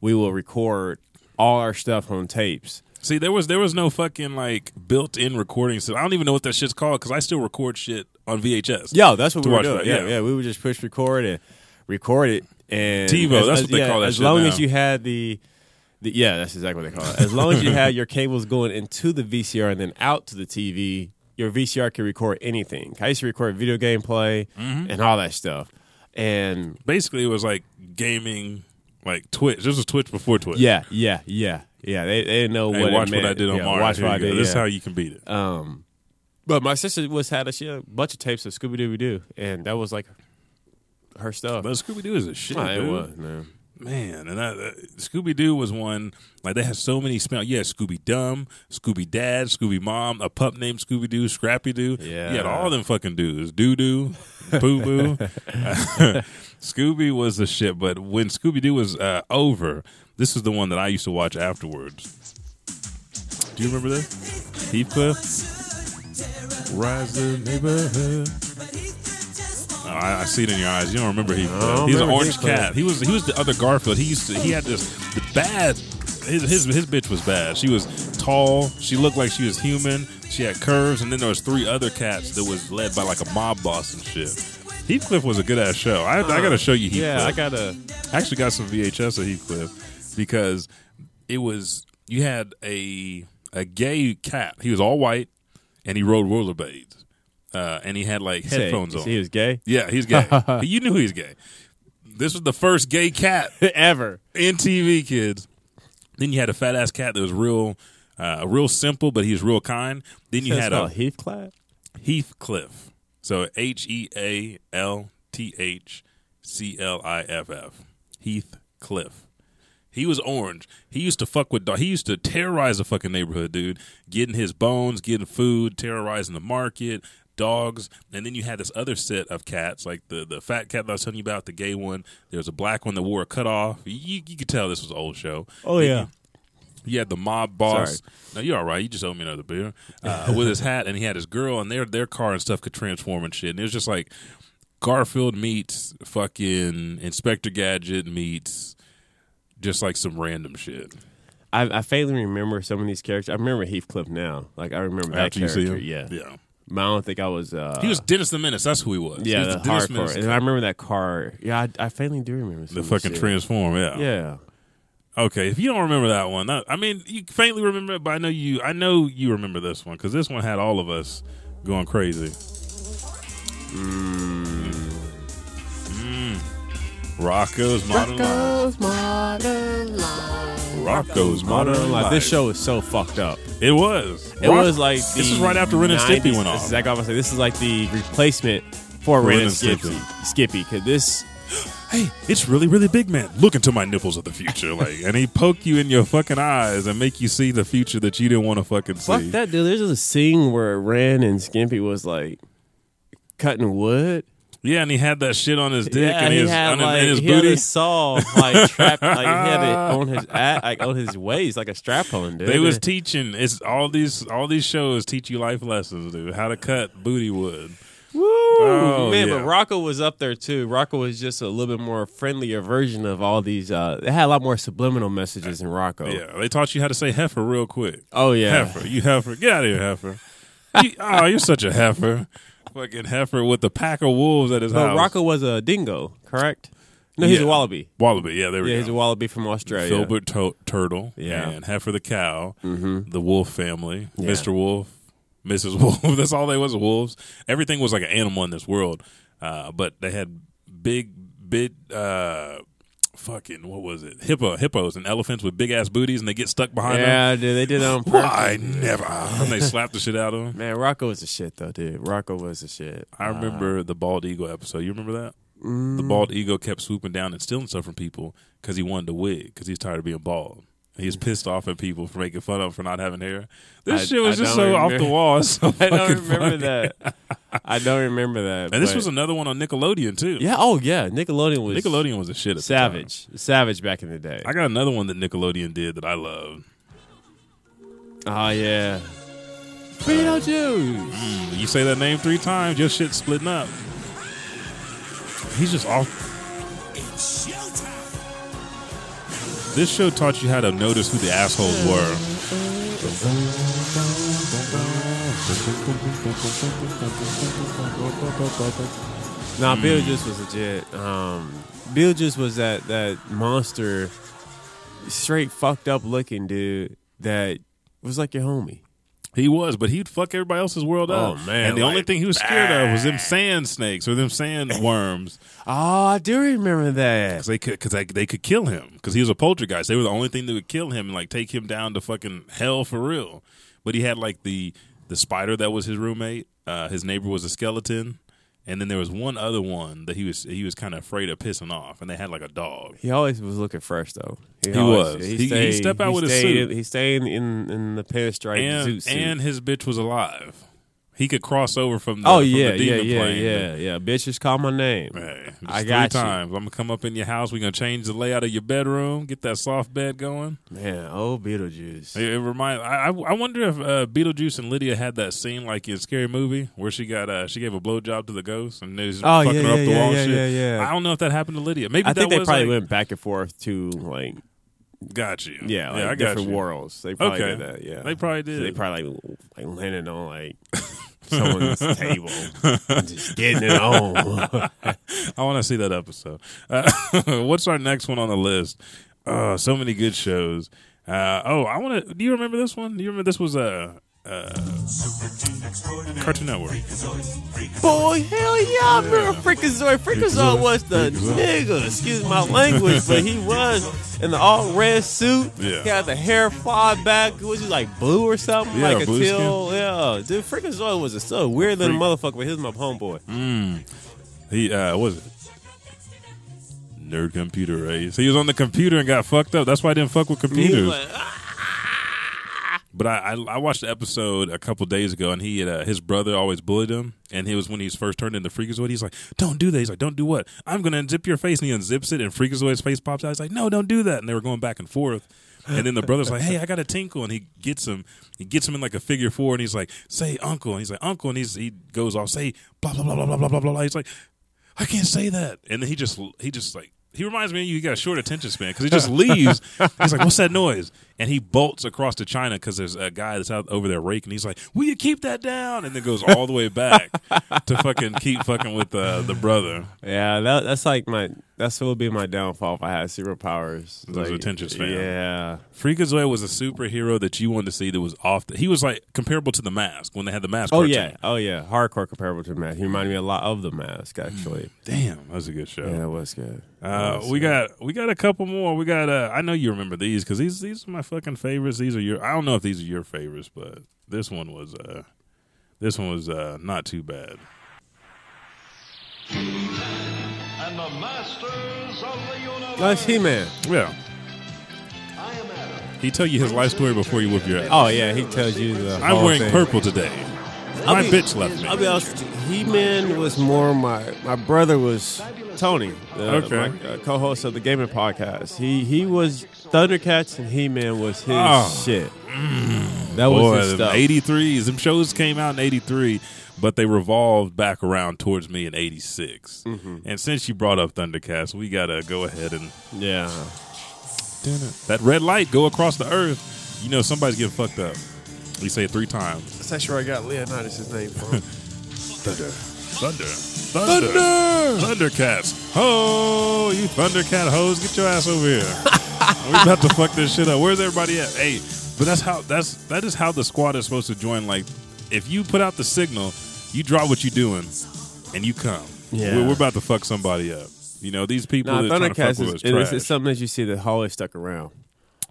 we will record all our stuff on tapes. See, there was there was no fucking like built-in recording system. I don't even know what that shit's called because I still record shit on V H S. Yeah, that's what we were doing. That, yeah, yeah, yeah, we would just push record and record it. And TiVo, as, that's what they yeah, call that. As shit long now. as you had the, the, yeah, that's exactly what they call it. As long as you had your cables going into the V C R and then out to the T V, your V C R could record anything. I used to record video game play mm-hmm. and all that stuff. And basically, it was like gaming, like Twitch. This was Twitch before Twitch. Yeah, yeah, yeah. Yeah, they, they didn't know hey, what watch it meant. What I did on yeah, Mars. Watch Here what I did. Yeah. This is how you can beat it. Um, but my sister was had a, she had a bunch of tapes of Scooby-Doo, and that was like her stuff. But Scooby-Doo is a shit. Nah, it was, man. Man, and I, uh, Scooby-Doo was one, like they had so many spin-offs. You had Scooby-Dumb, Scooby-Dad, Scooby-Mom, a pup named Scooby-Doo, Scrappy-Doo. Yeah. You had all them fucking dudes. Doo-Doo, Boo-Boo. Scooby was the shit, but when Scooby-Doo was uh, over, this is the one that I used to watch afterwards. Do you remember this? Heathcliff? Rise the neighborhood. Oh, I, I see it in your eyes. You don't remember Heathcliff. Don't He's remember an orange Heathcliff. cat. He was he was the other Garfield. He used to, he had this the bad. His, his his bitch was bad. She was tall. She looked like she was human. She had curves, and then there was three other cats that was led by like a mob boss and shit. Heathcliff was a good ass show. I, uh, I gotta show you Heathcliff. Yeah, I gotta. I actually got some V H S of Heathcliff because it was you had a a gay cat. He was all white and he rode rollerblades uh, and he had like headphones on. He was gay. Yeah, he's gay. You knew he was gay. This was the first gay cat ever in T V, kids. Then you had a fat ass cat that was real, uh, real simple, but he was real kind. Then you so had a Heathcliff. Heathcliff. So H E A L T H C L I F F, Heathcliff. He was orange. He used to fuck with dogs. He used to terrorize the fucking neighborhood, dude. Getting his bones, getting food, terrorizing the market, dogs. And then you had this other set of cats, like the, the fat cat that I was telling you about, the gay one. There was a black one that wore a cutoff. You, you could tell this was an old show. Oh, yeah. You, You had the mob boss. Sorry. No, you're all right. You just owe me another beer. Uh, with his hat, and he had his girl, and their their car and stuff could transform and shit. And it was just like Garfield meets fucking Inspector Gadget meets just like some random shit. I, I faintly remember some of these characters. I remember Heathcliff now. Like I remember that After character. You see him? Yeah, yeah. But I don't think I was. Uh, he was Dennis the Menace. That's who he was. Yeah, he was the Dennis hardcore. Menace. And I remember that car. Yeah, I, I faintly do remember some the fucking shit. Transform. Yeah, yeah. Okay, if you don't remember that one, that, I mean, you faintly remember it, but I know you I know you remember this one, because this one had all of us going crazy. Mm. Mm. Rocco's Modern Life. Rocco's Modern Life. Rocco's Modern Life. This show is so fucked up. It was. It Rock- was like the This is right after Ren and Stimpy went off. This is, like I was saying, this is like the replacement for Ren, Ren and Stimpy. Skippy, because this... Hey, it's really, really big, man. Look into my nipples of the future, like, and he poke you in your fucking eyes and make you see the future that you didn't want to fucking see. Fuck that, dude. There's a scene where Ren and Stimpy was like cutting wood. Yeah, and he had that shit on his dick yeah, and, and his, had, on like, his, his booty. He saw like trapped, like he had it on his like on his waist, like a strap on, dude. They was teaching. It's all these all these shows teach you life lessons, dude. How to cut booty wood. Woo! Oh, man, yeah. But Rocco was up there, too. Rocco was just a little bit more friendlier version of all these. Uh, they had a lot more subliminal messages in Rocco. Yeah, they taught you how to say heifer real quick. Oh, yeah. Heifer. You heifer. Get out of here, heifer. you, oh, you're such a heifer. Fucking heifer with a pack of wolves at his but house. Rocco was a dingo, correct? No, he's yeah. a wallaby. Wallaby, yeah, there we yeah, go. Yeah, he's a wallaby from Australia. Filbert to- Turtle. Yeah. And Heifer the cow. Mm-hmm. The wolf family. Yeah. Mister Wolf. Missus Wolf. That's all they was, wolves. Everything was like an animal in this world. Uh, but they had big, big, uh, fucking, what was it? Hippo, hippos and elephants with big-ass booties, and they get stuck behind yeah, them. Yeah, dude, they did that on purpose. Why never? And they slapped the shit out of them. Man, Rocco was the shit, though, dude. Rocco was the shit. I remember uh, the bald eagle episode. You remember that? Mm. The bald eagle kept swooping down and stealing stuff from people because he wanted a wig because he's tired of being bald. He's pissed off at people for making fun of him for not having hair. This I, shit was I just so remember. off the wall. So I don't remember funny. that. I don't remember that. And but. this was another one on Nickelodeon, too. Yeah. Oh, yeah. Nickelodeon was Nickelodeon was a shit at Savage. The time. Savage back in the day. I got another one that Nickelodeon did that I loved. Oh, yeah. Beetlejuice. Uh, mm, you say that name three times, your shit's splitting up. He's just off. It's showtime. This show taught you how to notice who the assholes were. Nah, mm. Beetlejuice was legit. Um, Beetlejuice was that, that monster, straight fucked up looking dude that was like your homie. He was, but he'd fuck everybody else's world up. Oh, man. And the like, only thing he was scared bah. of was them sand snakes or them sand worms. Oh, I do remember that. Because they could, cause they, they could kill him. Because he was a poltergeist. They were the only thing that would kill him and like take him down to fucking hell for real. But he had like the, the spider that was his roommate. Uh, his neighbor was a skeleton. And then there was one other one that he was he was kind of afraid of pissing off, and they had like a dog. He always was looking fresh though. He, he always, was. He, he, stayed, he stepped out he with stayed, his suit. He stayed in in the pinstripe and, zoot suit. And his bitch was alive. He could cross over from the, oh, from yeah, the demon yeah, plane. Oh, yeah, yeah, yeah. Bitch, just call my name. Hey, I got three you. times. I'm going to come up in your house. We're going to change the layout of your bedroom, get that soft bed going. Man, oh, Beetlejuice. It, it remind, I, I wonder if uh, Beetlejuice and Lydia had that scene like in Scary Movie where she got uh, she gave a blowjob to the ghost and they was oh, fucking yeah, her up yeah, the yeah, wall yeah, and shit. Yeah, yeah. I don't know if that happened to Lydia. Maybe I that think they was probably like, went back and forth to like... Got you. Yeah, like yeah I got different you. worlds. They probably okay. did that. Yeah, they probably did. So they probably like, like landed on like someone's table, just getting it on. I want to see that episode. Uh, what's our next one on the list? Uh, so many good shows. Uh, oh, I want to. Do you remember this one? Do you remember this was a uh, uh, Cartoon Network? Freakazoid, Freakazoid. Boy, hell yeah, I remember Freakazoid. Freakazoid, Freakazoid was the Freakazoid. nigga. Excuse my language, but he was. In the all red suit, yeah. He had the hair fly back. Was he like blue or something? Yeah, like a teal. Yeah, dude, Freakazoid was just so weird little motherfucker. But here's my homeboy. Mm. He uh, what was it? Nerd computer race. He was on the computer and got fucked up. That's why I didn't fuck with computers. Like, ah! But I, I I watched the episode a couple days ago, and he had, uh, his brother always bullied him. And it was when he was first turned into Freakazoid. He's like, don't do that. He's like, don't do what? I'm going to unzip your face. And he unzips it, and Freakazoid's face pops out. He's like, no, don't do that. And they were going back and forth. And then the brother's like, hey, I got a tinkle. And he gets him. He gets him in like a figure four, and he's like, say uncle. And he's like, uncle. And he's, he goes off, say blah, blah, blah, blah, blah, blah, blah. He's like, I can't say that. And then he just, he just like, he reminds me of you. He got a short attention span because he just leaves. He's like, what's that noise? And he bolts across to China because there's a guy that's out over there raking. He's like, will you keep that down? And then goes all the way back to fucking keep fucking with uh, the brother. Yeah, that, that's like my, that's what would be my downfall if I had superpowers. Those like, attention span. Yeah. Freakazoid was a superhero that you wanted to see that was off. The, he was like comparable to The Mask when they had The Mask. Oh, cartoon. yeah. Oh, yeah. Hardcore comparable to The Mask. He reminded me a lot of The Mask, actually. Damn. That was a good show. Yeah, it was good. Uh, was we good. got we got a couple more. We got, uh, I know you remember these because these, these are my fucking favorites. These are your, I don't know if these are your favorites, but this one was uh this one was uh not too bad. And the masters of the universe. That's He-Man. Yeah. I am Adam. He tell you his life story before you whip your ass. Oh yeah, he tells you the I'm whole wearing thing. purple today. I'll my be, bitch left me. I'll be honest with you. He-Man was more my my brother was Tony, uh, okay. my uh, co-host of the gaming podcast. He he was Thundercats and He-Man was his oh. shit. Mm. That Boy, was his stuff. eighty-three Them shows came out in eighty-three but they revolved back around towards me in eighty-six Mm-hmm. And since you brought up Thundercats, we gotta go ahead and yeah, that red light go across the earth. You know somebody's getting fucked up. We say it three times. That's actually where I got Leonidas' name from. Thunder. Thunder. Thunder. Thunder. Thundercats. Ho, you Thundercat hoes. Get your ass over here. We're about to fuck this shit up. Where's everybody at? Hey, but that's how, that's, that is how the squad is supposed to join. Like, if you put out the signal, you drop what you're doing, and you come. Yeah. We're, we're about to fuck somebody up. You know, these people nah, that are trying to fuck with us trash. It's something that you see that always stuck around.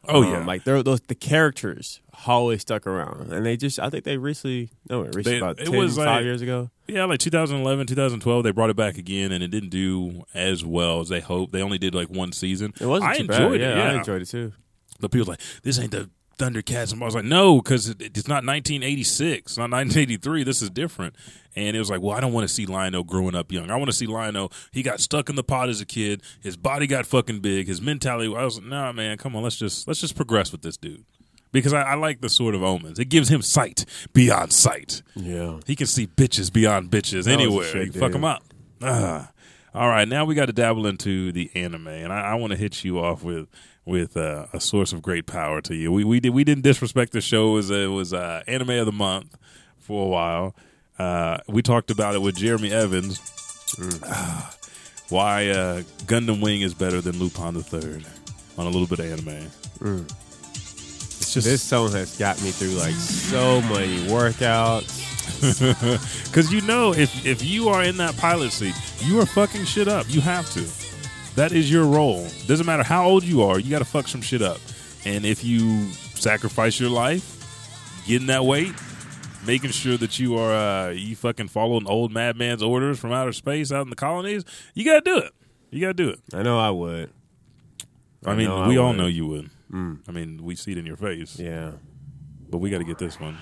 Oh um, yeah, like those the characters always stuck around, and they just I think they recently no, it recently about it ten, was like, five years ago. Yeah, like twenty eleven, twenty twelve, they brought it back again, and it didn't do as well as they hoped. They only did like one season. It wasn't I too enjoyed bad. It. Yeah, yeah, I enjoyed it too. the people like, this ain't the Thundercats. And I was like, no, because it, it's not nineteen eighty-six, it's not nineteen eighty-three. This is different. And it was like, well, I don't want to see Lion-O growing up young. I want to see Lion-O. He got stuck in the pot as a kid. His body got fucking big. His mentality. I was like, nah, man, come on, let's just let's just progress with this dude. Because I, I like the Sword of Omens. It gives him sight beyond sight. Yeah, he can see bitches beyond bitches anywhere. You can fuck them up. Ah. All right, now we got to dabble into the anime, and I, I want to hit you off with with uh, a source of great power to you. We we did we didn't disrespect the show. It was, it was uh, anime of the month for a while. Uh, we talked about it with Jeremy Evans. Mm. Ah, why uh, Gundam Wing is better than Lupin the Third on a little bit of anime. Mm. It's just, this song has got me through like so many workouts. Because you know, if if you are in that pilot seat, you are fucking shit up. You have to. That is your role. Doesn't matter how old you are, you got to fuck some shit up. And if you sacrifice your life, getting that weight, making sure that you are uh, you fucking following old madman's orders from outer space out in the colonies, you got to do it. You got to do it. I know I would. I, I mean, we I all would. know you would. Mm. I mean, we see it in your face. Yeah. But we got to get this one.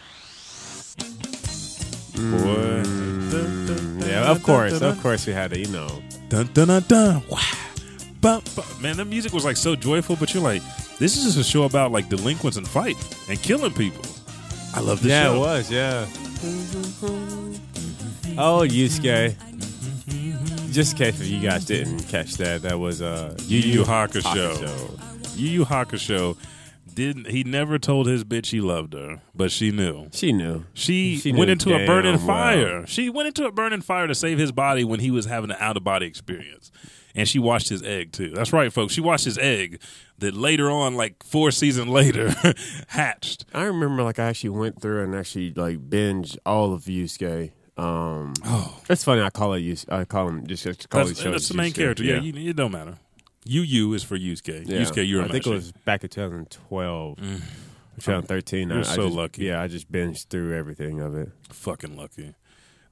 Mm. Boy. Dun, dun, dun, yeah, dun, of course. Dun, dun, of course we had to, you know. Dun, dun, dun, dun. Wow. Bum, bum. Man, the music was like so joyful, but you're like, this is just a show about like delinquents and fight and killing people. I love this yeah, show. Yeah, it was, yeah. Oh, Yusuke. Just in case if you guys didn't catch that, that was uh, Yu Yu Hakusho. Yu Yu Hakusho didn't. He never told his bitch he loved her, but she knew. She knew. She, she went knew, into damn, a burning wow. fire. She went into a burning fire to save his body when he was having an out of body experience, and she washed his egg too. That's right, folks. She washed his egg that later on, like four seasons later, hatched. I remember, like I actually went through and actually like binged all of Yusuke. Um, oh, that's funny. I call it. Yus- I call him just, just call that's, that's the main Yusuke. Character. Yeah, yeah. You, it don't matter. U U is for Yusuke. Yeah. Yusuke, you I think it was back in twenty twelve, mm. twenty thirteen. You're I, so I just, lucky. Yeah, I just binged through everything of it. Fucking lucky.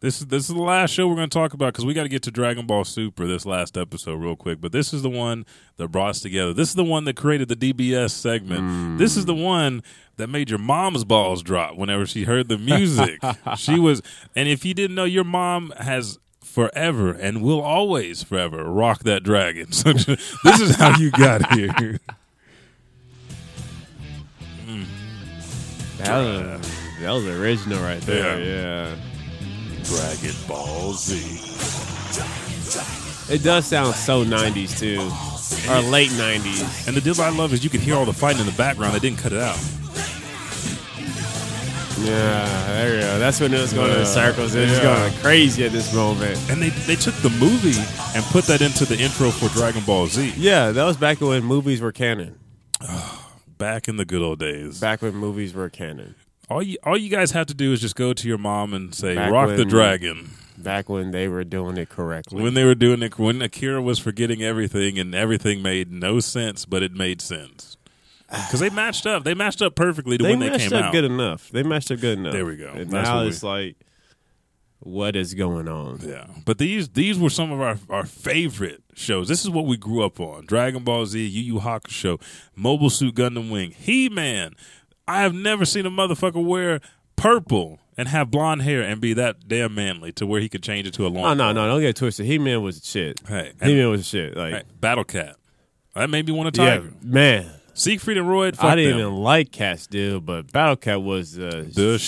This, this is the last show we're going to talk about because we got to get to Dragon Ball Super this last episode real quick. But this is the one that brought us together. This is the one that created the D B S segment. Mm. This is the one that made your mom's balls drop whenever she heard the music. She was, and if you didn't know, your mom has forever and will always forever rock that dragon. So this is how you got here. Mm. That, was, that was original right there. Yeah. yeah. Dragon Ball Z. It does sound so nineties too, or late nineties. And the deal I love is you could hear all the fighting in the background. They didn't cut it out. Yeah, there you go. That's when it was going uh, in circles. It was yeah. going crazy at this moment. And they, they took the movie and put that into the intro for Dragon Ball Z. Yeah, that was back when movies were canon. Oh, back in the good old days. Back when movies were canon. All you all you guys have to do is just go to your mom and say, back rock when, the dragon. Back when they were doing it correctly. When they were doing it, when Akira was forgetting everything and everything made no sense, but it made sense. Because they matched up. They matched up perfectly to they when they came out. They matched up good enough. They matched up good enough. There we go. And That's now it's we... like, what is going on? Yeah. But these these were some of our, our favorite shows. This is what we grew up on. Dragon Ball Z, Yu Yu Hakusho, Mobile Suit Gundam Wing, He-Man. I have never seen a motherfucker wear purple and have blonde hair and be that damn manly to where he could change it to a long. Oh, no, no, no. Don't get twisted. He-Man was shit. Hey, He-Man was shit. Like hey, Battle Cat. That made me want to tiger. Yeah, man. Siegfried and Roy. I didn't them. even like Cat's deal, but Battle Cat was uh, the shit.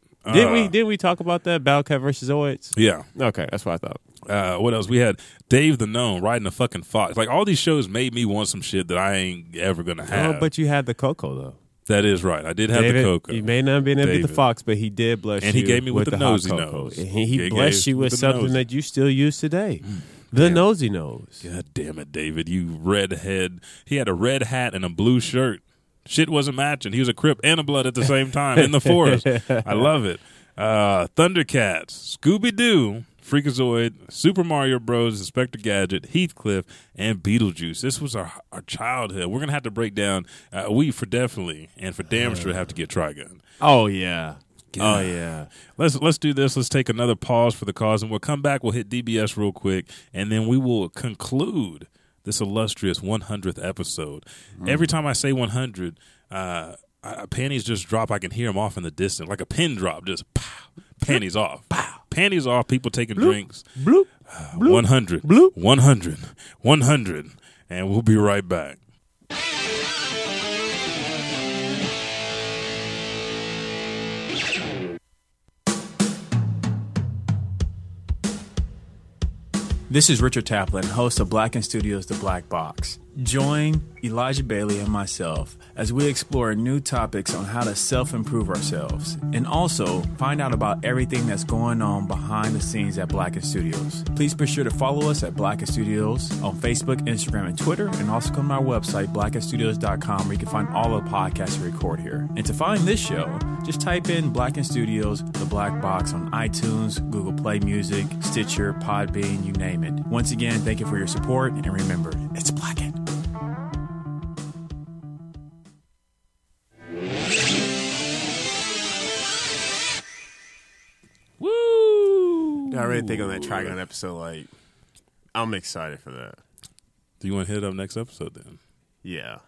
shit. Uh, didn't we? Didn't we talk about that? Battle Cat versus Zoids. Yeah. Okay, that's what I thought. Uh, what else? We had Dave the Gnome riding a fucking fox. Like all these shows made me want some shit that I ain't ever gonna have. Oh, but you had the Coco though. That is right. I did have David, the Coco. He may not have been able to get the fox, but he did bless you. And he you gave me with, with the, the nosy nose. And he, he blessed you with, with something nose. that you still use today. Mm. The damn. nosy nose. God damn it, David. You redhead. He had a red hat and a blue shirt. Shit wasn't matching. He was a Crip and a Blood at the same time in the forest. I love it. Uh, Thundercats, Scooby-Doo, Freakazoid, Super Mario Bros., Inspector Gadget, Heathcliff, and Beetlejuice. This was our, our childhood. We're going to have to break down. Uh, we for definitely and for damn sure have to get Trigun. Oh, yeah. Yeah. Oh, yeah. Let's let's do this. Let's take another pause for the cause, and we'll come back. We'll hit D B S real quick, and then we will conclude this illustrious one hundredth episode. Mm. Every time I say one hundred, uh, I, panties just drop. I can hear them off in the distance, like a pin drop. Just pow, panties bloop, off, pow, panties off. People taking bloop, drinks. Bloop, uh, bloop, one hundred, bloop. one hundred, one hundred, and we'll be right back. This is Richard Taplin, host of Blacken Studios' The Black Box. Join Elijah Bailey and myself as we explore new topics on how to self-improve ourselves and also find out about everything that's going on behind the scenes at Blacken Studios. Please be sure to follow us at Blacken Studios on Facebook, Instagram, and Twitter, and also come to our website, blacken studios dot com, where you can find all of the podcasts we record here. And to find this show, just type in Blacken Studios, The Black Box on iTunes, Google Play Music, Stitcher, Podbean, you name it. Once again, thank you for your support, and remember, it's Blacken. I really think on that Trigun episode, like, I'm excited for that. Do you want to hit it up next episode then? Yeah.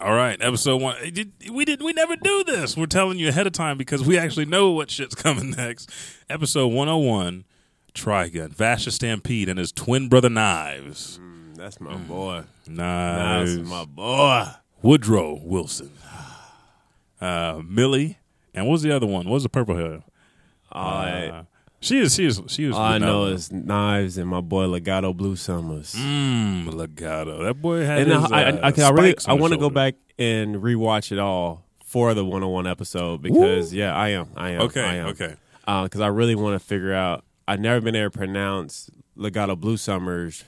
All right, episode one. We did. We never do this. We're telling you ahead of time because we actually know what shit's coming next. Episode one oh one, Trigun, Vasher Stampede, and his twin brother Knives. Mm, that's my boy. Knives. That's my boy. Woodrow Wilson. Uh, Millie. And what was the other one? What was the purple hair? All uh, right. She is, she is, she is. All I know is Knives and my boy Legato Bluesummers. Mmm, Legato. That boy had and his uh, I, I, I really, I want to go back and rewatch it all for the one oh one episode because, Woo. yeah, I am, I am, okay, I am. Okay, okay. Uh, because I really want to figure out, I've never been able to pronounce Legato Bluesummers'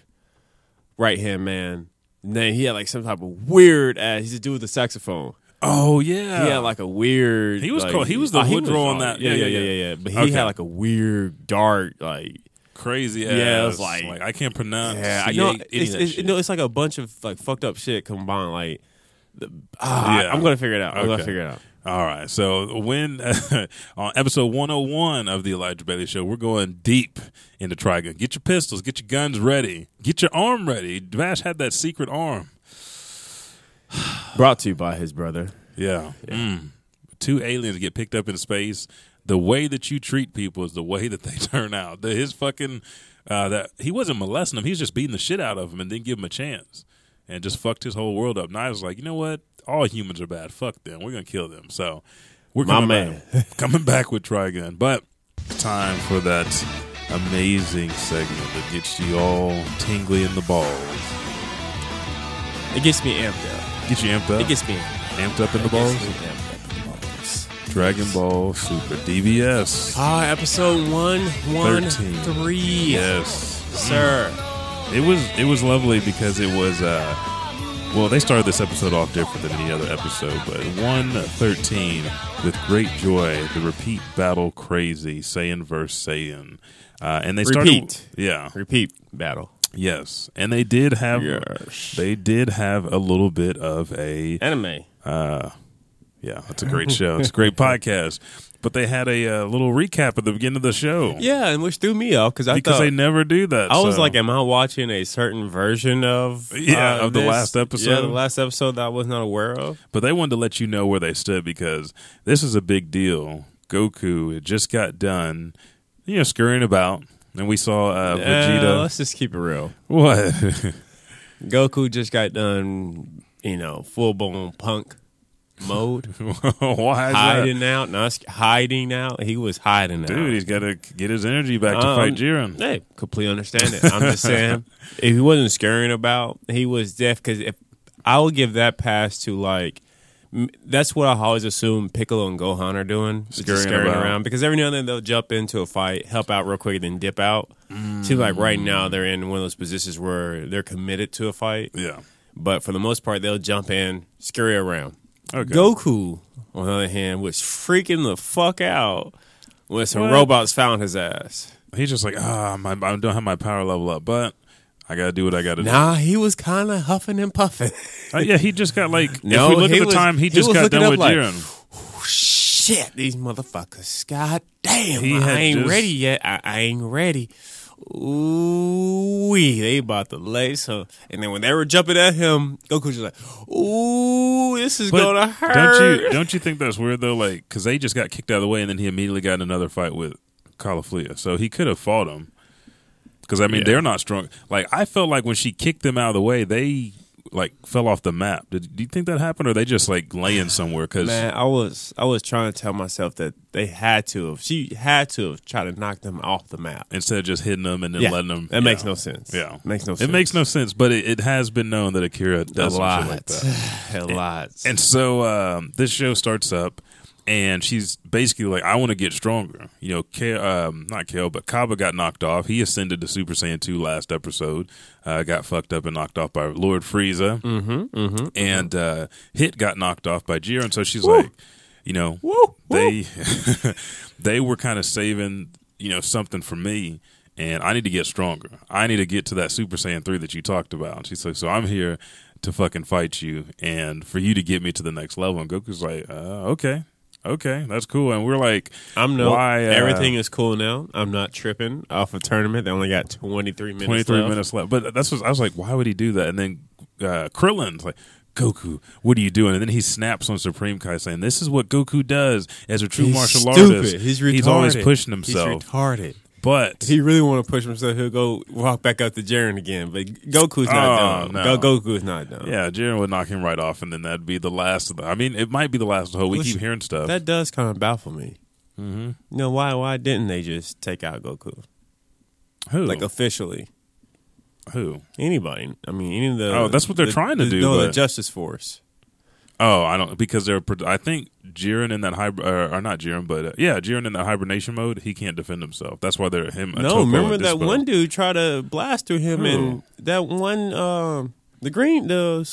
right-hand man. And then he had like some type of weird ass, he's a dude with a saxophone. Oh yeah, he had like a weird. He was like, cool. He was the oh, Woodrow on that. Yeah, yeah, yeah, yeah. yeah, yeah. But he okay. had like a weird, dark, like crazy. Ass, yeah, it was like, like I can't pronounce. Yeah, I know. It's, it's, you know, it's like a bunch of like fucked up shit combined. Like, the, ah, yeah. I'm gonna figure it out. I'm okay. gonna figure it out. All right. So when uh, on episode one oh one of the Elijah Bailey Show, we're going deep into Trigun. Get your pistols. Get your guns ready. Get your arm ready. Vash had that secret arm. Brought to you by his brother. Yeah. yeah. Mm. Two aliens get picked up in space. The way that you treat people is the way that they turn out. The, his fucking uh, that he wasn't molesting them. He was just beating the shit out of them and didn't give him a chance and just fucked his whole world up. And I was like, you know what? All humans are bad. Fuck them. We're gonna kill them. So we're coming, My man. Back, coming back with Trigun. But time for that amazing segment that gets you all tingly in the balls. It gets me amped up. Get you amped up? It gets me amped up in the balls? Dragon Ball Super D B S. Ah, episode one thirteen. Yes. Sir. It was it was lovely because it was, uh, well, they started this episode off different than any other episode, but one thirteen, with great joy, the repeat battle crazy, Saiyan versus Saiyan. Uh, and they started. Repeat. Yeah. Repeat battle. Yes, and they did have yes. they did have a little bit of a anime. Uh, yeah, it's a great show. It's a great podcast. But they had a uh, little recap at the beginning of the show. Yeah, and which threw me off because I because thought, they never do that. I so. was like, am I watching a certain version of yeah uh, of this? the last episode? Yeah, the last episode that I was not aware of. But they wanted to let you know where they stood because this is a big deal. Goku had just got done, you know, scurrying about. And we saw uh, Vegeta. Uh, let's just keep it real. What? Goku just got done, you know, full-blown punk mode. Why is hiding that? out. No, hiding out. He was hiding Dude, out. Dude, he's got to get his energy back um, to fight Jiren. Hey, completely understand it. I'm just saying, if he wasn't scurrying about, he was deaf. Because if I would give that pass to, like, that's what I always assume Piccolo and Gohan are doing, scurrying, scurrying around. around. Because every now and then they'll jump into a fight, help out real quick, then dip out. Mm. Seems like right now they're in one of those positions where they're committed to a fight. Yeah. But for the most part, they'll jump in, scurry around. Okay. Goku, on the other hand, was freaking the fuck out when some what? robots found his ass. He's just like, ah, oh, I don't have my power level up, but I got to do what I got to nah, do. Nah, he was kind of huffing and puffing. uh, yeah, he just got like, no, if we look at the was, time, he, he just got done with like, Jiren. Oh, shit, these motherfuckers. God damn, he I ain't just, ready yet. I, I ain't ready. ooh-wee, they about to lay some. And then when they were jumping at him, Goku was like, ooh, this is but gonna hurt. Don't you don't you think that's weird though? Like, because they just got kicked out of the way, and then he immediately got in another fight with Caulifla. So he could have fought him. Because I mean, yeah. they're not strong. Like, I felt like when she kicked them out of the way, they like fell off the map. Did do you think that happened, or they just like laying somewhere? Because man, I was I was trying to tell myself that they had to have. She had to have tried to knock them off the map instead of just hitting them and then yeah. letting them. It makes know. no sense. Yeah, it makes no. sense. It makes no sense. But it, it has been known that Akira does a lot, like that. a and, lot. And so um, this show starts up. And she's basically like, I want to get stronger. You know, Kale, um, not Kale, but Kaba got knocked off. He ascended to Super Saiyan two last episode. Uh, got fucked up and knocked off by Lord Frieza. Mm-hmm, mm-hmm, and mm-hmm. Uh, Hit got knocked off by Jiren. So she's woo. like, you know, woo, woo. they they were kind of saving, you know, something for me. And I need to get stronger. I need to get to that Super Saiyan three that you talked about. And she's like, so I'm here to fucking fight you and for you to get me to the next level. And Goku's like, uh, okay. Okay, that's cool. And we're like, I'm no, why, uh, everything is cool now. I'm not tripping off a tournament. They only got twenty-three minutes twenty-three left. minutes left. But that's what I was like, why would he do that? And then uh, Krillin's like, Goku, what are you doing? And then he snaps on Supreme Kai saying, this is what Goku does as a true he's martial stupid. artist. He's retarded. He's always pushing himself. He's retarded. But if he really want to push himself, he'll go walk back up to Jiren again. But Goku's not oh, dumb. No. Go- Goku's not dumb. Yeah, Jiren would knock him right off, and then that'd be the last of the... I mean, it might be the last of the whole... Listen, we keep hearing stuff. That does kind of baffle me. Mm-hmm. No, why Why didn't they just take out Goku? Who? Like, officially. Who? Anybody. I mean, any of the... Oh, that's what they're the, trying to the, do. No, but... the Justice Force. Oh, I don't... Because they're... I think... Jiren in that hybrid, uh, or not Jiren, but uh, yeah, Jiren in that hibernation mode, he can't defend himself. That's why they're him. No, remember that dispo. one dude tried to blast through him, Ooh. and that one, uh, the green, the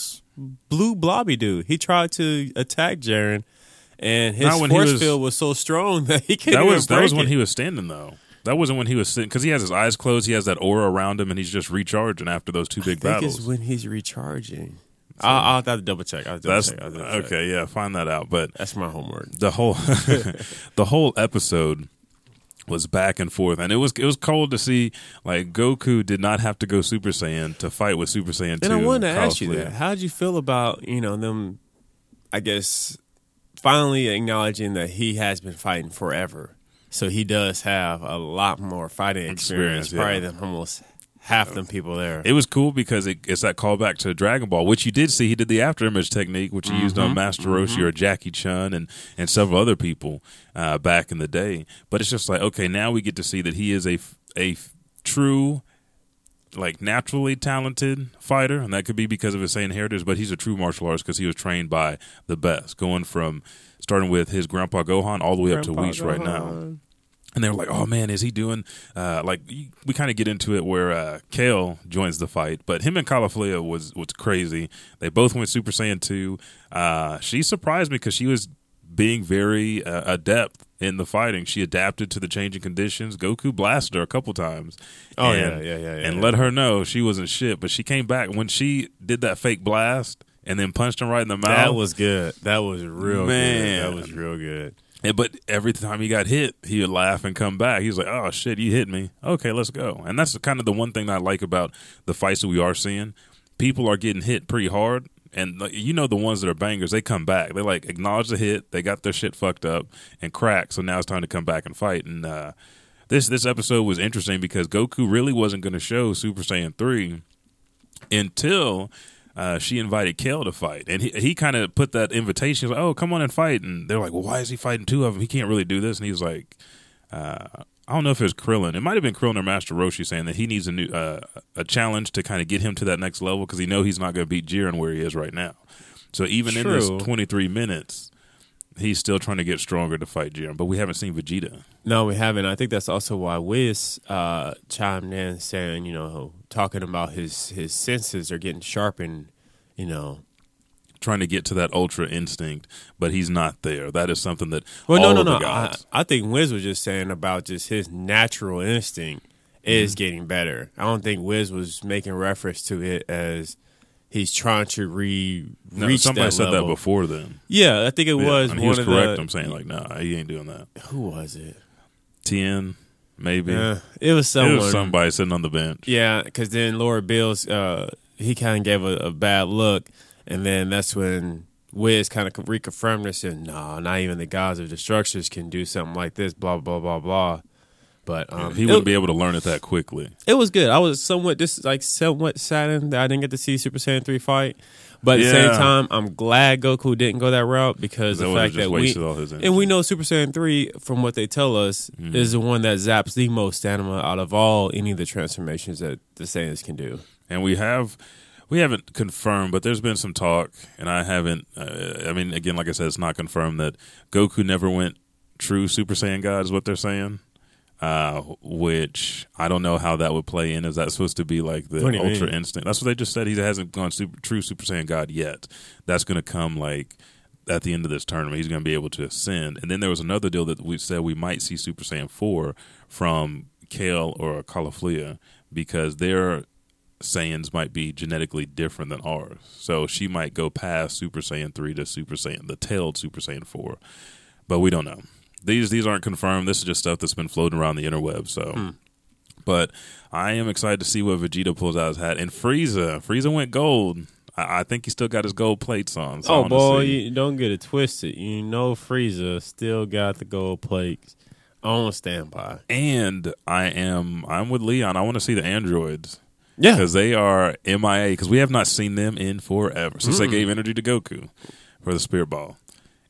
blue blobby dude, he tried to attack Jiren, and his force was, field was so strong that he couldn't. That was even break that was it. when he was standing though. That wasn't when he was sitting, because he has his eyes closed. He has that aura around him, and he's just recharging after those two big I think battles. It's when he's recharging. So, I'll, I'll have to double check. I'll double that's, check. I'll double okay, check. yeah, find that out. But that's my homework. The whole, the whole episode was back and forth, and it was it was cold to see. Like, Goku did not have to go Super Saiyan to fight with Super Saiyan two. And I wanted to ask you that. How did you feel about you know them? I guess finally acknowledging that he has been fighting forever, so he does have a lot more fighting experience, experience yeah. probably than almost. Half them people there. It was cool because it, it's that callback to Dragon Ball, which you did see. He did the afterimage technique, which he mm-hmm, used on Master Roshi mm-hmm. or Jackie Chun and, and several other people uh, back in the day. But it's just like, okay, now we get to see that he is a, a true, like, naturally talented fighter, and that could be because of his Saiyan heritage, but he's a true martial artist because he was trained by the best, going from, starting with his Grandpa Gohan all the way Grandpa up to Whis right now. And they were like, oh, man, is he doing, uh, like, we kind of get into it where uh, Kale joins the fight. But him and Caulifla was, was crazy. They both went Super Saiyan two. Uh, she surprised me because she was being very uh, adept in the fighting. She adapted to the changing conditions. Goku blasted her a couple times. Oh, and, yeah, yeah, yeah, yeah. And yeah. let her know she wasn't shit. But she came back. When she did that fake blast and then punched him right in the mouth. That was good. That was real man. good. That was real good. But every time he got hit, he would laugh and come back. He was like, oh, shit, you hit me. Okay, let's go. And that's kind of the one thing that I like about the fights that we are seeing. People are getting hit pretty hard. And you know the ones that are bangers, they come back. They, like, acknowledge the hit. They got their shit fucked up and cracked. So now it's time to come back and fight. And uh, this, this episode was interesting because Goku really wasn't going to show Super Saiyan three until... Uh, she invited Kale to fight, and he he kind of put that invitation. He was like, oh, come on and fight. And they're like, well, why is he fighting two of them? He can't really do this. And he was like, uh, I don't know if it was Krillin. It might have been Krillin or Master Roshi saying that he needs a new uh, a challenge to kind of get him to that next level because he know he's not going to beat Jiren where he is right now. So even True. in this twenty-three minutes, he's still trying to get stronger to fight Jiren, but we haven't seen Vegeta. No, we haven't. I think that's also why Whis uh, chimed in saying, you know, talking about his, his senses are getting sharpened, you know. Trying to get to that ultra instinct, but he's not there. That is something that well, all no, no, of the no. guys... I, I think Whis was just saying about just his natural instinct is mm-hmm. getting better. I don't think Whis was making reference to it as... He's trying to re- no, reach somebody that said level. that before then. Yeah, I think it was. Yeah, and he one was of correct. The, I'm saying like, nah, he ain't doing that. Who was it? Tien. Maybe. Yeah, it was someone. It was somebody sitting on the bench. Yeah, because then Laura Bills, uh, he kind of gave a, a bad look, and then that's when Wiz kind of reconfirmed and said, no, not even the gods of destructors can do something like this, blah, blah, blah, blah. But um, yeah, he wouldn't it, be able to learn it that quickly. It was good. I was somewhat just like somewhat saddened that I didn't get to see Super Saiyan three fight. But yeah. at the same time, I'm glad Goku didn't go that route because the fact that we and we know Super Saiyan three, from what they tell us, mm-hmm. is the one that zaps the most stamina out of all any of the transformations that the Saiyans can do. And we have we haven't confirmed, but there's been some talk, and I haven't. Uh, I mean, again, like I said, it's not confirmed that Goku never went true Super Saiyan God is what they're saying. Uh, which I don't know how that would play in. Is that supposed to be like the Ultra Instinct? That's what they just said. He hasn't gone super, true Super Saiyan God yet. That's going to come like at the end of this tournament. He's going to be able to ascend. And then there was another deal that we said we might see Super Saiyan four from Kale or Caulifla because their Saiyans might be genetically different than ours. So she might go past Super Saiyan three to Super Saiyan, the tailed Super Saiyan four. But we don't know. These these aren't confirmed. This is just stuff that's been floating around the interweb. So, mm. But I am excited to see what Vegeta pulls out his hat. And Frieza, Frieza went gold. I, I think he still got his gold plates on. So oh, boy, you don't get it twisted. You know Frieza still got the gold plates on standby. And I am I'm with Leon. I want to see the androids. Yeah. Because they are M I A. Because we have not seen them in forever. Since mm. they gave energy to Goku for the Spirit Ball.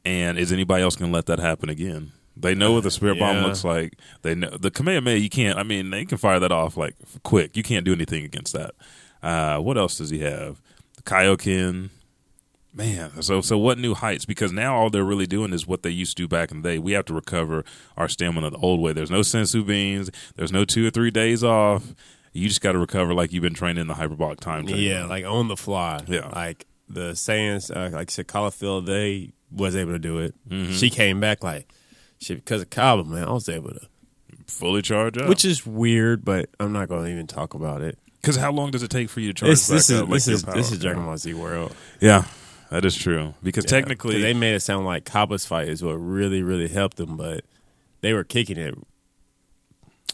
And is anybody else going to let that happen again? They know what the spirit yeah. bomb looks like. They know the Kamehameha. You can't. I mean, they can fire that off like quick. You can't do anything against that. Uh, what else does he have? The Kaioken. Man, so so what new heights? Because now all they're really doing is what they used to do back in the day. We have to recover our stamina the old way. There's no sensu beans. There's no two or three days off. You just got to recover like you've been training in the hyperbolic time training. Yeah, like on the fly. Yeah, like the Saiyans, uh, like Caulifla, they was able to do it. Mm-hmm. She came back like. Shit, because of Kaba, man, I was able to fully charge up, which is weird, but I'm not going to even talk about it. Because how long does it take for you to charge this, back this is, up? Like this, is, this is Dragon Ball Z World. Yeah, that is true. Because yeah, technically, they made it sound like Kaba's fight is what really, really helped them, but they were kicking it.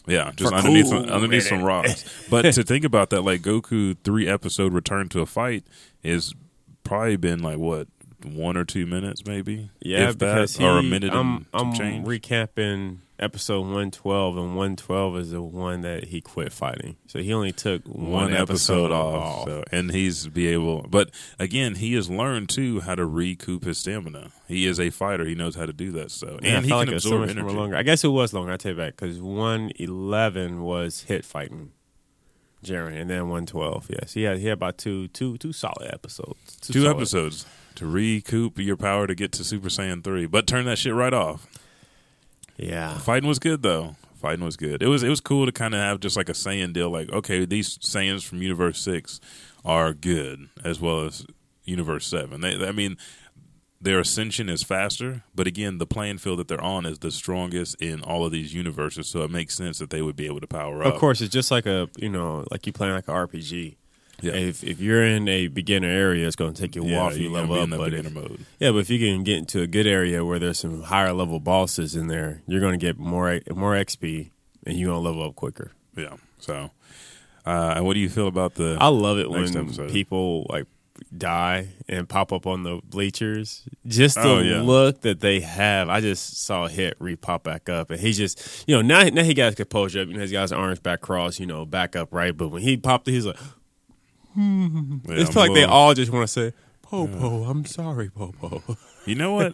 Yeah, just underneath cool, some, underneath some rocks. But to think about that, like Goku three episode return to a fight is probably been like what. One or two minutes, maybe. Yeah, if because that, he, or a minute. I'm, I'm recapping episode one twelve, and one twelve is the one that he quit fighting. So he only took one, one episode, episode off, off. So, and he's be able. But again, he has learned too how to recoup his stamina. He is a fighter. He knows how to do that. So and, and he can like absorb so energy. Longer. I guess it was longer. I take it back because one eleven was hit fighting. Jiren, and then one twelve. Yes, he had he had about two two two solid episodes. Two, two solid. episodes. To recoup your power to get to Super Saiyan three, but turn that shit right off. Yeah. Fighting was good, though. Fighting was good. It was it was cool to kind of have just like a Saiyan deal, like, okay, these Saiyans from Universe six are good, as well as Universe seven. They, I mean, their ascension is faster, but again, the playing field that they're on is the strongest in all of these universes, so it makes sense that they would be able to power up. Of course, it's just like a, you know, like you playing like an R P G. Yeah. If if you're in a beginner area, it's going to take you a yeah, while for you to level up. But if, mode. Yeah, but if you can get into a good area where there's some higher level bosses in there, you're going to get more more X P, and you're going to level up quicker. Yeah. So, uh, what do you feel about the? I love it when episode? people like die and pop up on the bleachers. Just the oh, yeah. look that they have. I just saw Hit re-pop back up, and he just you know now now he got his composure up. You know, he's got his arms back crossed, you know, back up right. But when he popped, he's like. Hmm. Yeah, it's like they all just want to say, Popo, yeah. I'm sorry, Popo. You know what?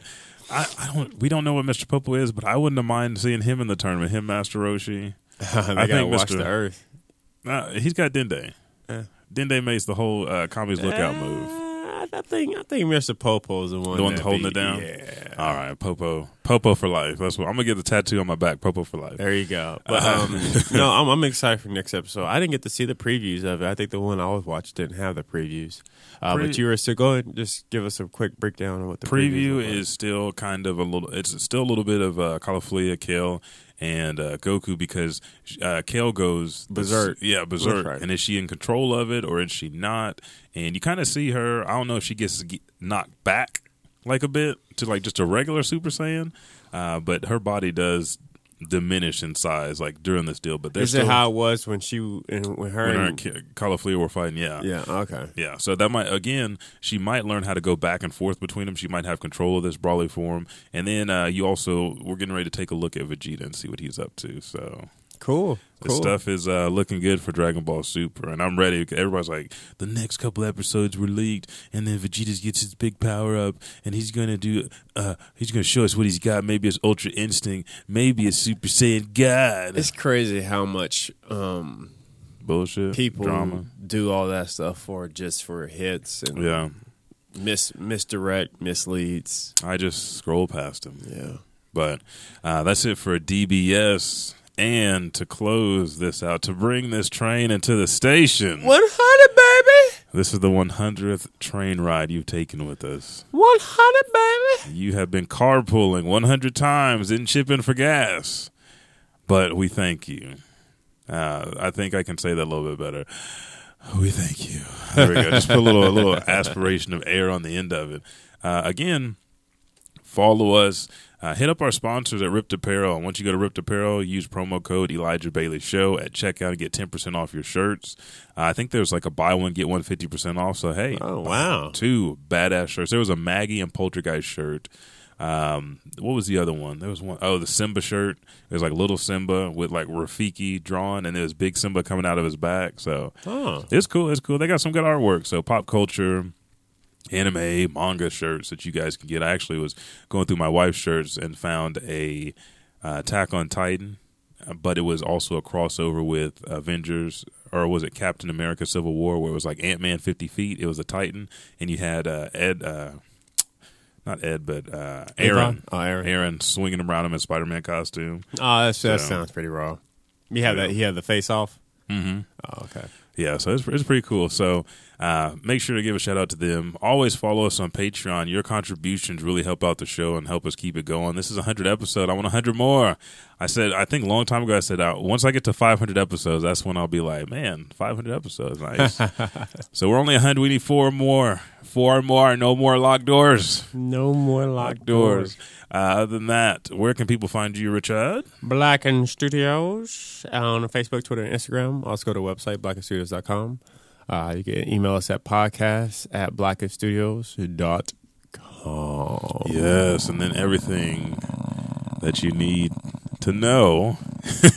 I, I don't. We don't know what Mister Popo is, but I wouldn't have mind seeing him in the tournament. Him, Master Roshi. I think watch Mister the Earth. Uh, he's got Dende. Yeah. Dende makes the whole uh, Kami's lookout uh, move. I think I think Mister Popo is the one. The one holding be, it down. Yeah. All right, Popo. Popo for life. That's what I'm gonna get the tattoo on my back. Popo for life. There you go. But, um, no, I'm, I'm excited for next episode. I didn't get to see the previews of it. I think the one I was watching didn't have the previews. Uh, Pre- but you were so go ahead and just give us a quick breakdown of what the preview is like. Still kind of a little. It's still a little bit of uh, Caulifla, Kale, and uh, Goku because uh, Kale goes berserk. Yeah, berserk. Right. And is she in control of it or is she not? And you kind of see her. I don't know if she gets knocked back like a bit to like just a regular Super Saiyan, uh, but her body does diminish in size like during this deal. But is it how it was when she and when her when and her Caulifla were fighting? Yeah, yeah, okay, yeah. So that might again, she might learn how to go back and forth between them. She might have control of this brawly form, and then uh, you also we're getting ready to take a look at Vegeta and see what he's up to. So. Cool. This cool. stuff is uh, looking good for Dragon Ball Super, and I'm ready. Everybody's like, the next couple episodes were leaked, and then Vegeta gets his big power up, and he's gonna do. Uh, he's gonna show us what he's got. Maybe his Ultra Instinct. Maybe his Super Saiyan God. It's crazy how much um, bullshit people drama. do all that stuff for just for hits and yeah, mis misdirect, misleads. I just scroll past them. Yeah, but uh, that's it for D B S. And to close this out, to bring this train into the station. one hundred, baby! This is the one hundredth train ride you've taken with us. one hundred, baby! You have been carpooling one hundred times, didn't chip in for gas. But we thank you. Uh, I think I can say that a little bit better. We thank you. There we go. Just put a little, a little aspiration of air on the end of it. Uh, again, follow us. Uh, hit up our sponsors at Ripped Apparel. And once you go to Ripped Apparel, use promo code Elijah Bailey Show at checkout and get ten percent off your shirts. Uh, I think there's like a buy one, get one fifty percent off. So, hey, oh, wow. Two badass shirts. There was a Maggie and Poltergeist shirt. Um, what was the other one? There was one. Oh, the Simba shirt. It was like little Simba with like Rafiki drawn, and there was big Simba coming out of his back. So, huh. It's cool. It's cool. They got some good artwork. So, pop culture, anime, manga shirts that you guys can get. I actually was going through my wife's shirts and found a uh, Attack on Titan, but it was also a crossover with Avengers, or was it Captain America Civil War, where it was like Ant-Man fifty feet. It was a Titan, and you had uh, Ed, uh, not Ed, but uh, Aaron, oh, Aaron, Aaron swinging around him in Spider-Man costume. Oh, that's, that so, sounds pretty raw. You had that. He had the face off. Mm-hmm. Oh, okay. Yeah, so it's, it's pretty cool. So uh, make sure to give a shout out to them. Always follow us on Patreon. Your contributions really help out the show and help us keep it going. This is a hundred episode. I want a hundred more. I said, I think a long time ago, I said, uh, once I get to five hundred episodes, that's when I'll be like, man, five hundred episodes, nice. So we're only one hundred. We need four more. Four more. No more locked doors. No more locked, locked doors. doors. Uh, other than that, where can people find you, Richard? Blacken Studios on Facebook, Twitter, and Instagram. Also go to the website, blacken studios dot com. Uh, you can email us at podcast at blacken studios dot com. Yes, and then everything that you need to know,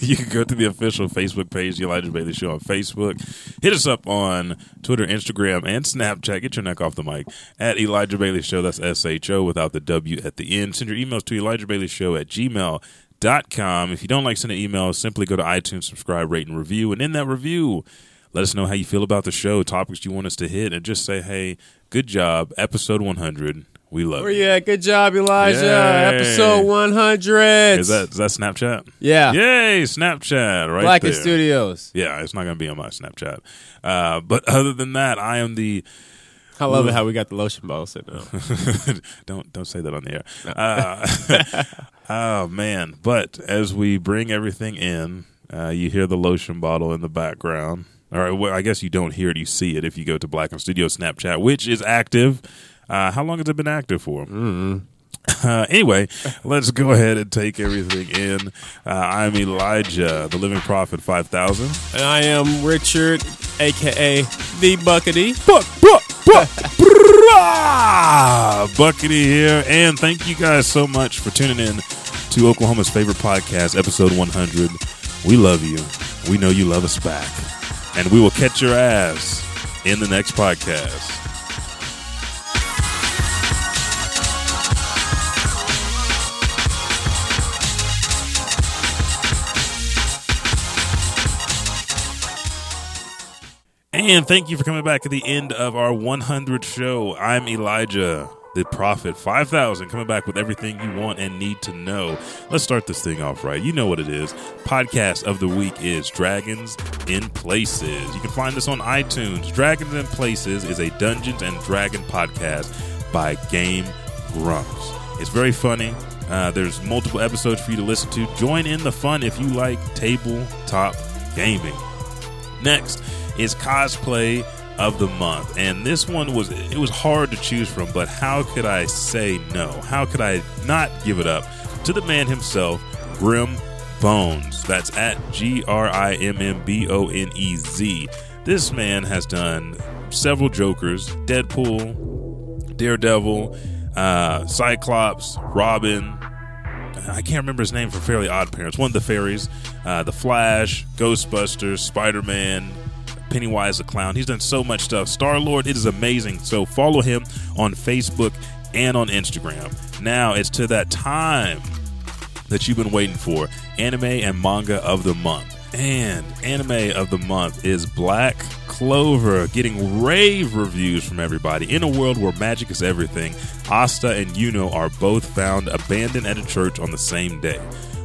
you can go to the official Facebook page, The Elijah Bailey Show on Facebook. Hit us up on Twitter, Instagram, and Snapchat. Get your neck off the mic at Elijah Bailey Show. That's S H O without the W at the end. Send your emails to Elijah Bailey Show at gmail dot com. If you don't like sending emails, simply go to iTunes, subscribe, rate, and review. And in that review, let us know how you feel about the show, topics you want us to hit, and just say, hey, good job, episode one hundred. We love it. Yeah, good job, Elijah. Yay. Episode one hundred. Is that, is that Snapchat? Yeah. Yay, Snapchat right Blacken there. Blacken Studios. Yeah, it's not going to be on my Snapchat. Uh, but other than that, I am the... I love it how we got the lotion ball sitting out. don't, don't say that on the air. No. Uh, oh, man. But as we bring everything in, uh, you hear the lotion bottle in the background. All right, well, I guess you don't hear it. You see it if you go to Blacken Studios Snapchat, which is active. Uh, how long has it been active for? Mm-hmm. Uh, anyway, let's go ahead and take everything in. Uh, I'm Elijah, the Living Prophet five thousand. And I am Richard, a k a. The Buckety. Buck, buck, buck, Buckety here. And thank you guys so much for tuning in to Oklahoma's favorite podcast, episode one hundred. We love you. We know you love us back. And we will catch your ass in the next podcast. And thank you for coming back to the end of our one hundredth show. I'm Elijah, the Prophet five thousand, coming back with everything you want and need to know. Let's start this thing off right. You know what it is. Podcast of the week is Dragons in Places. You can find this on iTunes. Dragons in Places is a Dungeons and Dragon podcast by Game Grumps. It's very funny. Uh, there's multiple episodes for you to listen to. Join in the fun if you like tabletop gaming. Next is cosplay of the month, and this one was it was hard to choose from, but how could I say no? How could I not give it up to the man himself, Grim Grimbonez. That's at G R I M M B O N E Z. This man has done several Jokers, Deadpool, Daredevil, uh, Cyclops, Robin. I can't remember his name from Fairly Odd Parents. One of the fairies, uh, The Flash, Ghostbusters, Spider-Man, Pennywise the Clown. He's done so much stuff. Star-Lord, it is amazing. So follow him on Facebook and on Instagram. Now it's to that time that you've been waiting for. Anime and manga of the month. And anime of the month is Black Clover, getting rave reviews from everybody. In a world where magic is everything, Asta and Yuno are both found abandoned at a church on the same day.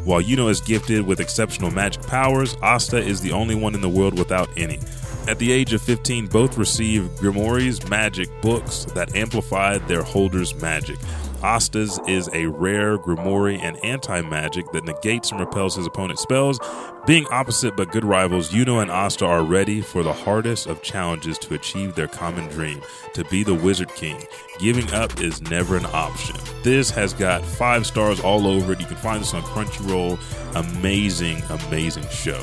While Yuno is gifted with exceptional magic powers, Asta is the only one in the world without any. At the age of fifteen, both receive Grimoire's magic books that amplify their holder's magic. Asta's is a rare Grimoire and anti-magic that negates and repels his opponent's spells. Being opposite but good rivals, Yuno and Asta are ready for the hardest of challenges to achieve their common dream, to be the Wizard King. Giving up is never an option. This has got five stars all over it. You can find this on Crunchyroll. Amazing, amazing show.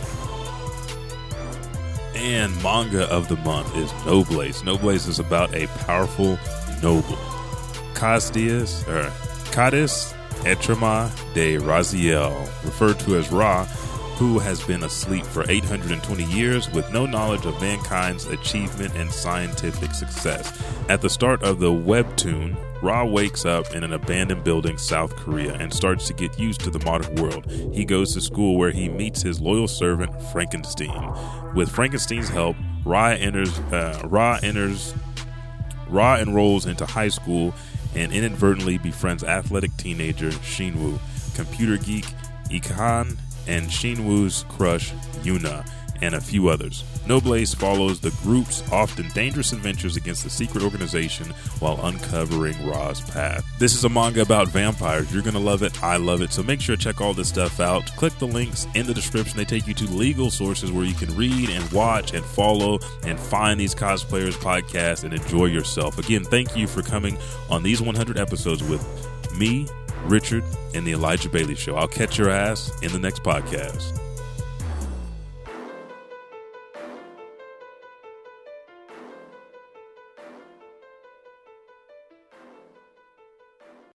And manga of the month is Noblesse. Noblesse is about a powerful noble. Cadiz, or Cadiz Etrema de Raziel, referred to as Ra, who has been asleep for eight hundred twenty years with no knowledge of mankind's achievement and scientific success. At the start of the webtoon, Ra wakes up in an abandoned building, South Korea, and starts to get used to the modern world. He goes to school where he meets his loyal servant, Frankenstein. With Frankenstein's help, Ra enters, uh, Ra enters, Ra enrolls into high school and inadvertently befriends athletic teenager Shinwoo, computer geek Ikhan, and Shinwoo's crush Yuna, and a few others. Noblesse follows the group's often dangerous adventures against the secret organization while uncovering Ra's path. This is a manga about vampires. You're going to love it. I love it. So make sure to check all this stuff out. Click the links in the description. They take you to legal sources where you can read and watch and follow and find these cosplayers' podcasts and enjoy yourself. Again, thank you for coming on these one hundred episodes with me, Richard, and the Elijah Bailey Show. I'll catch your ass in the next podcast.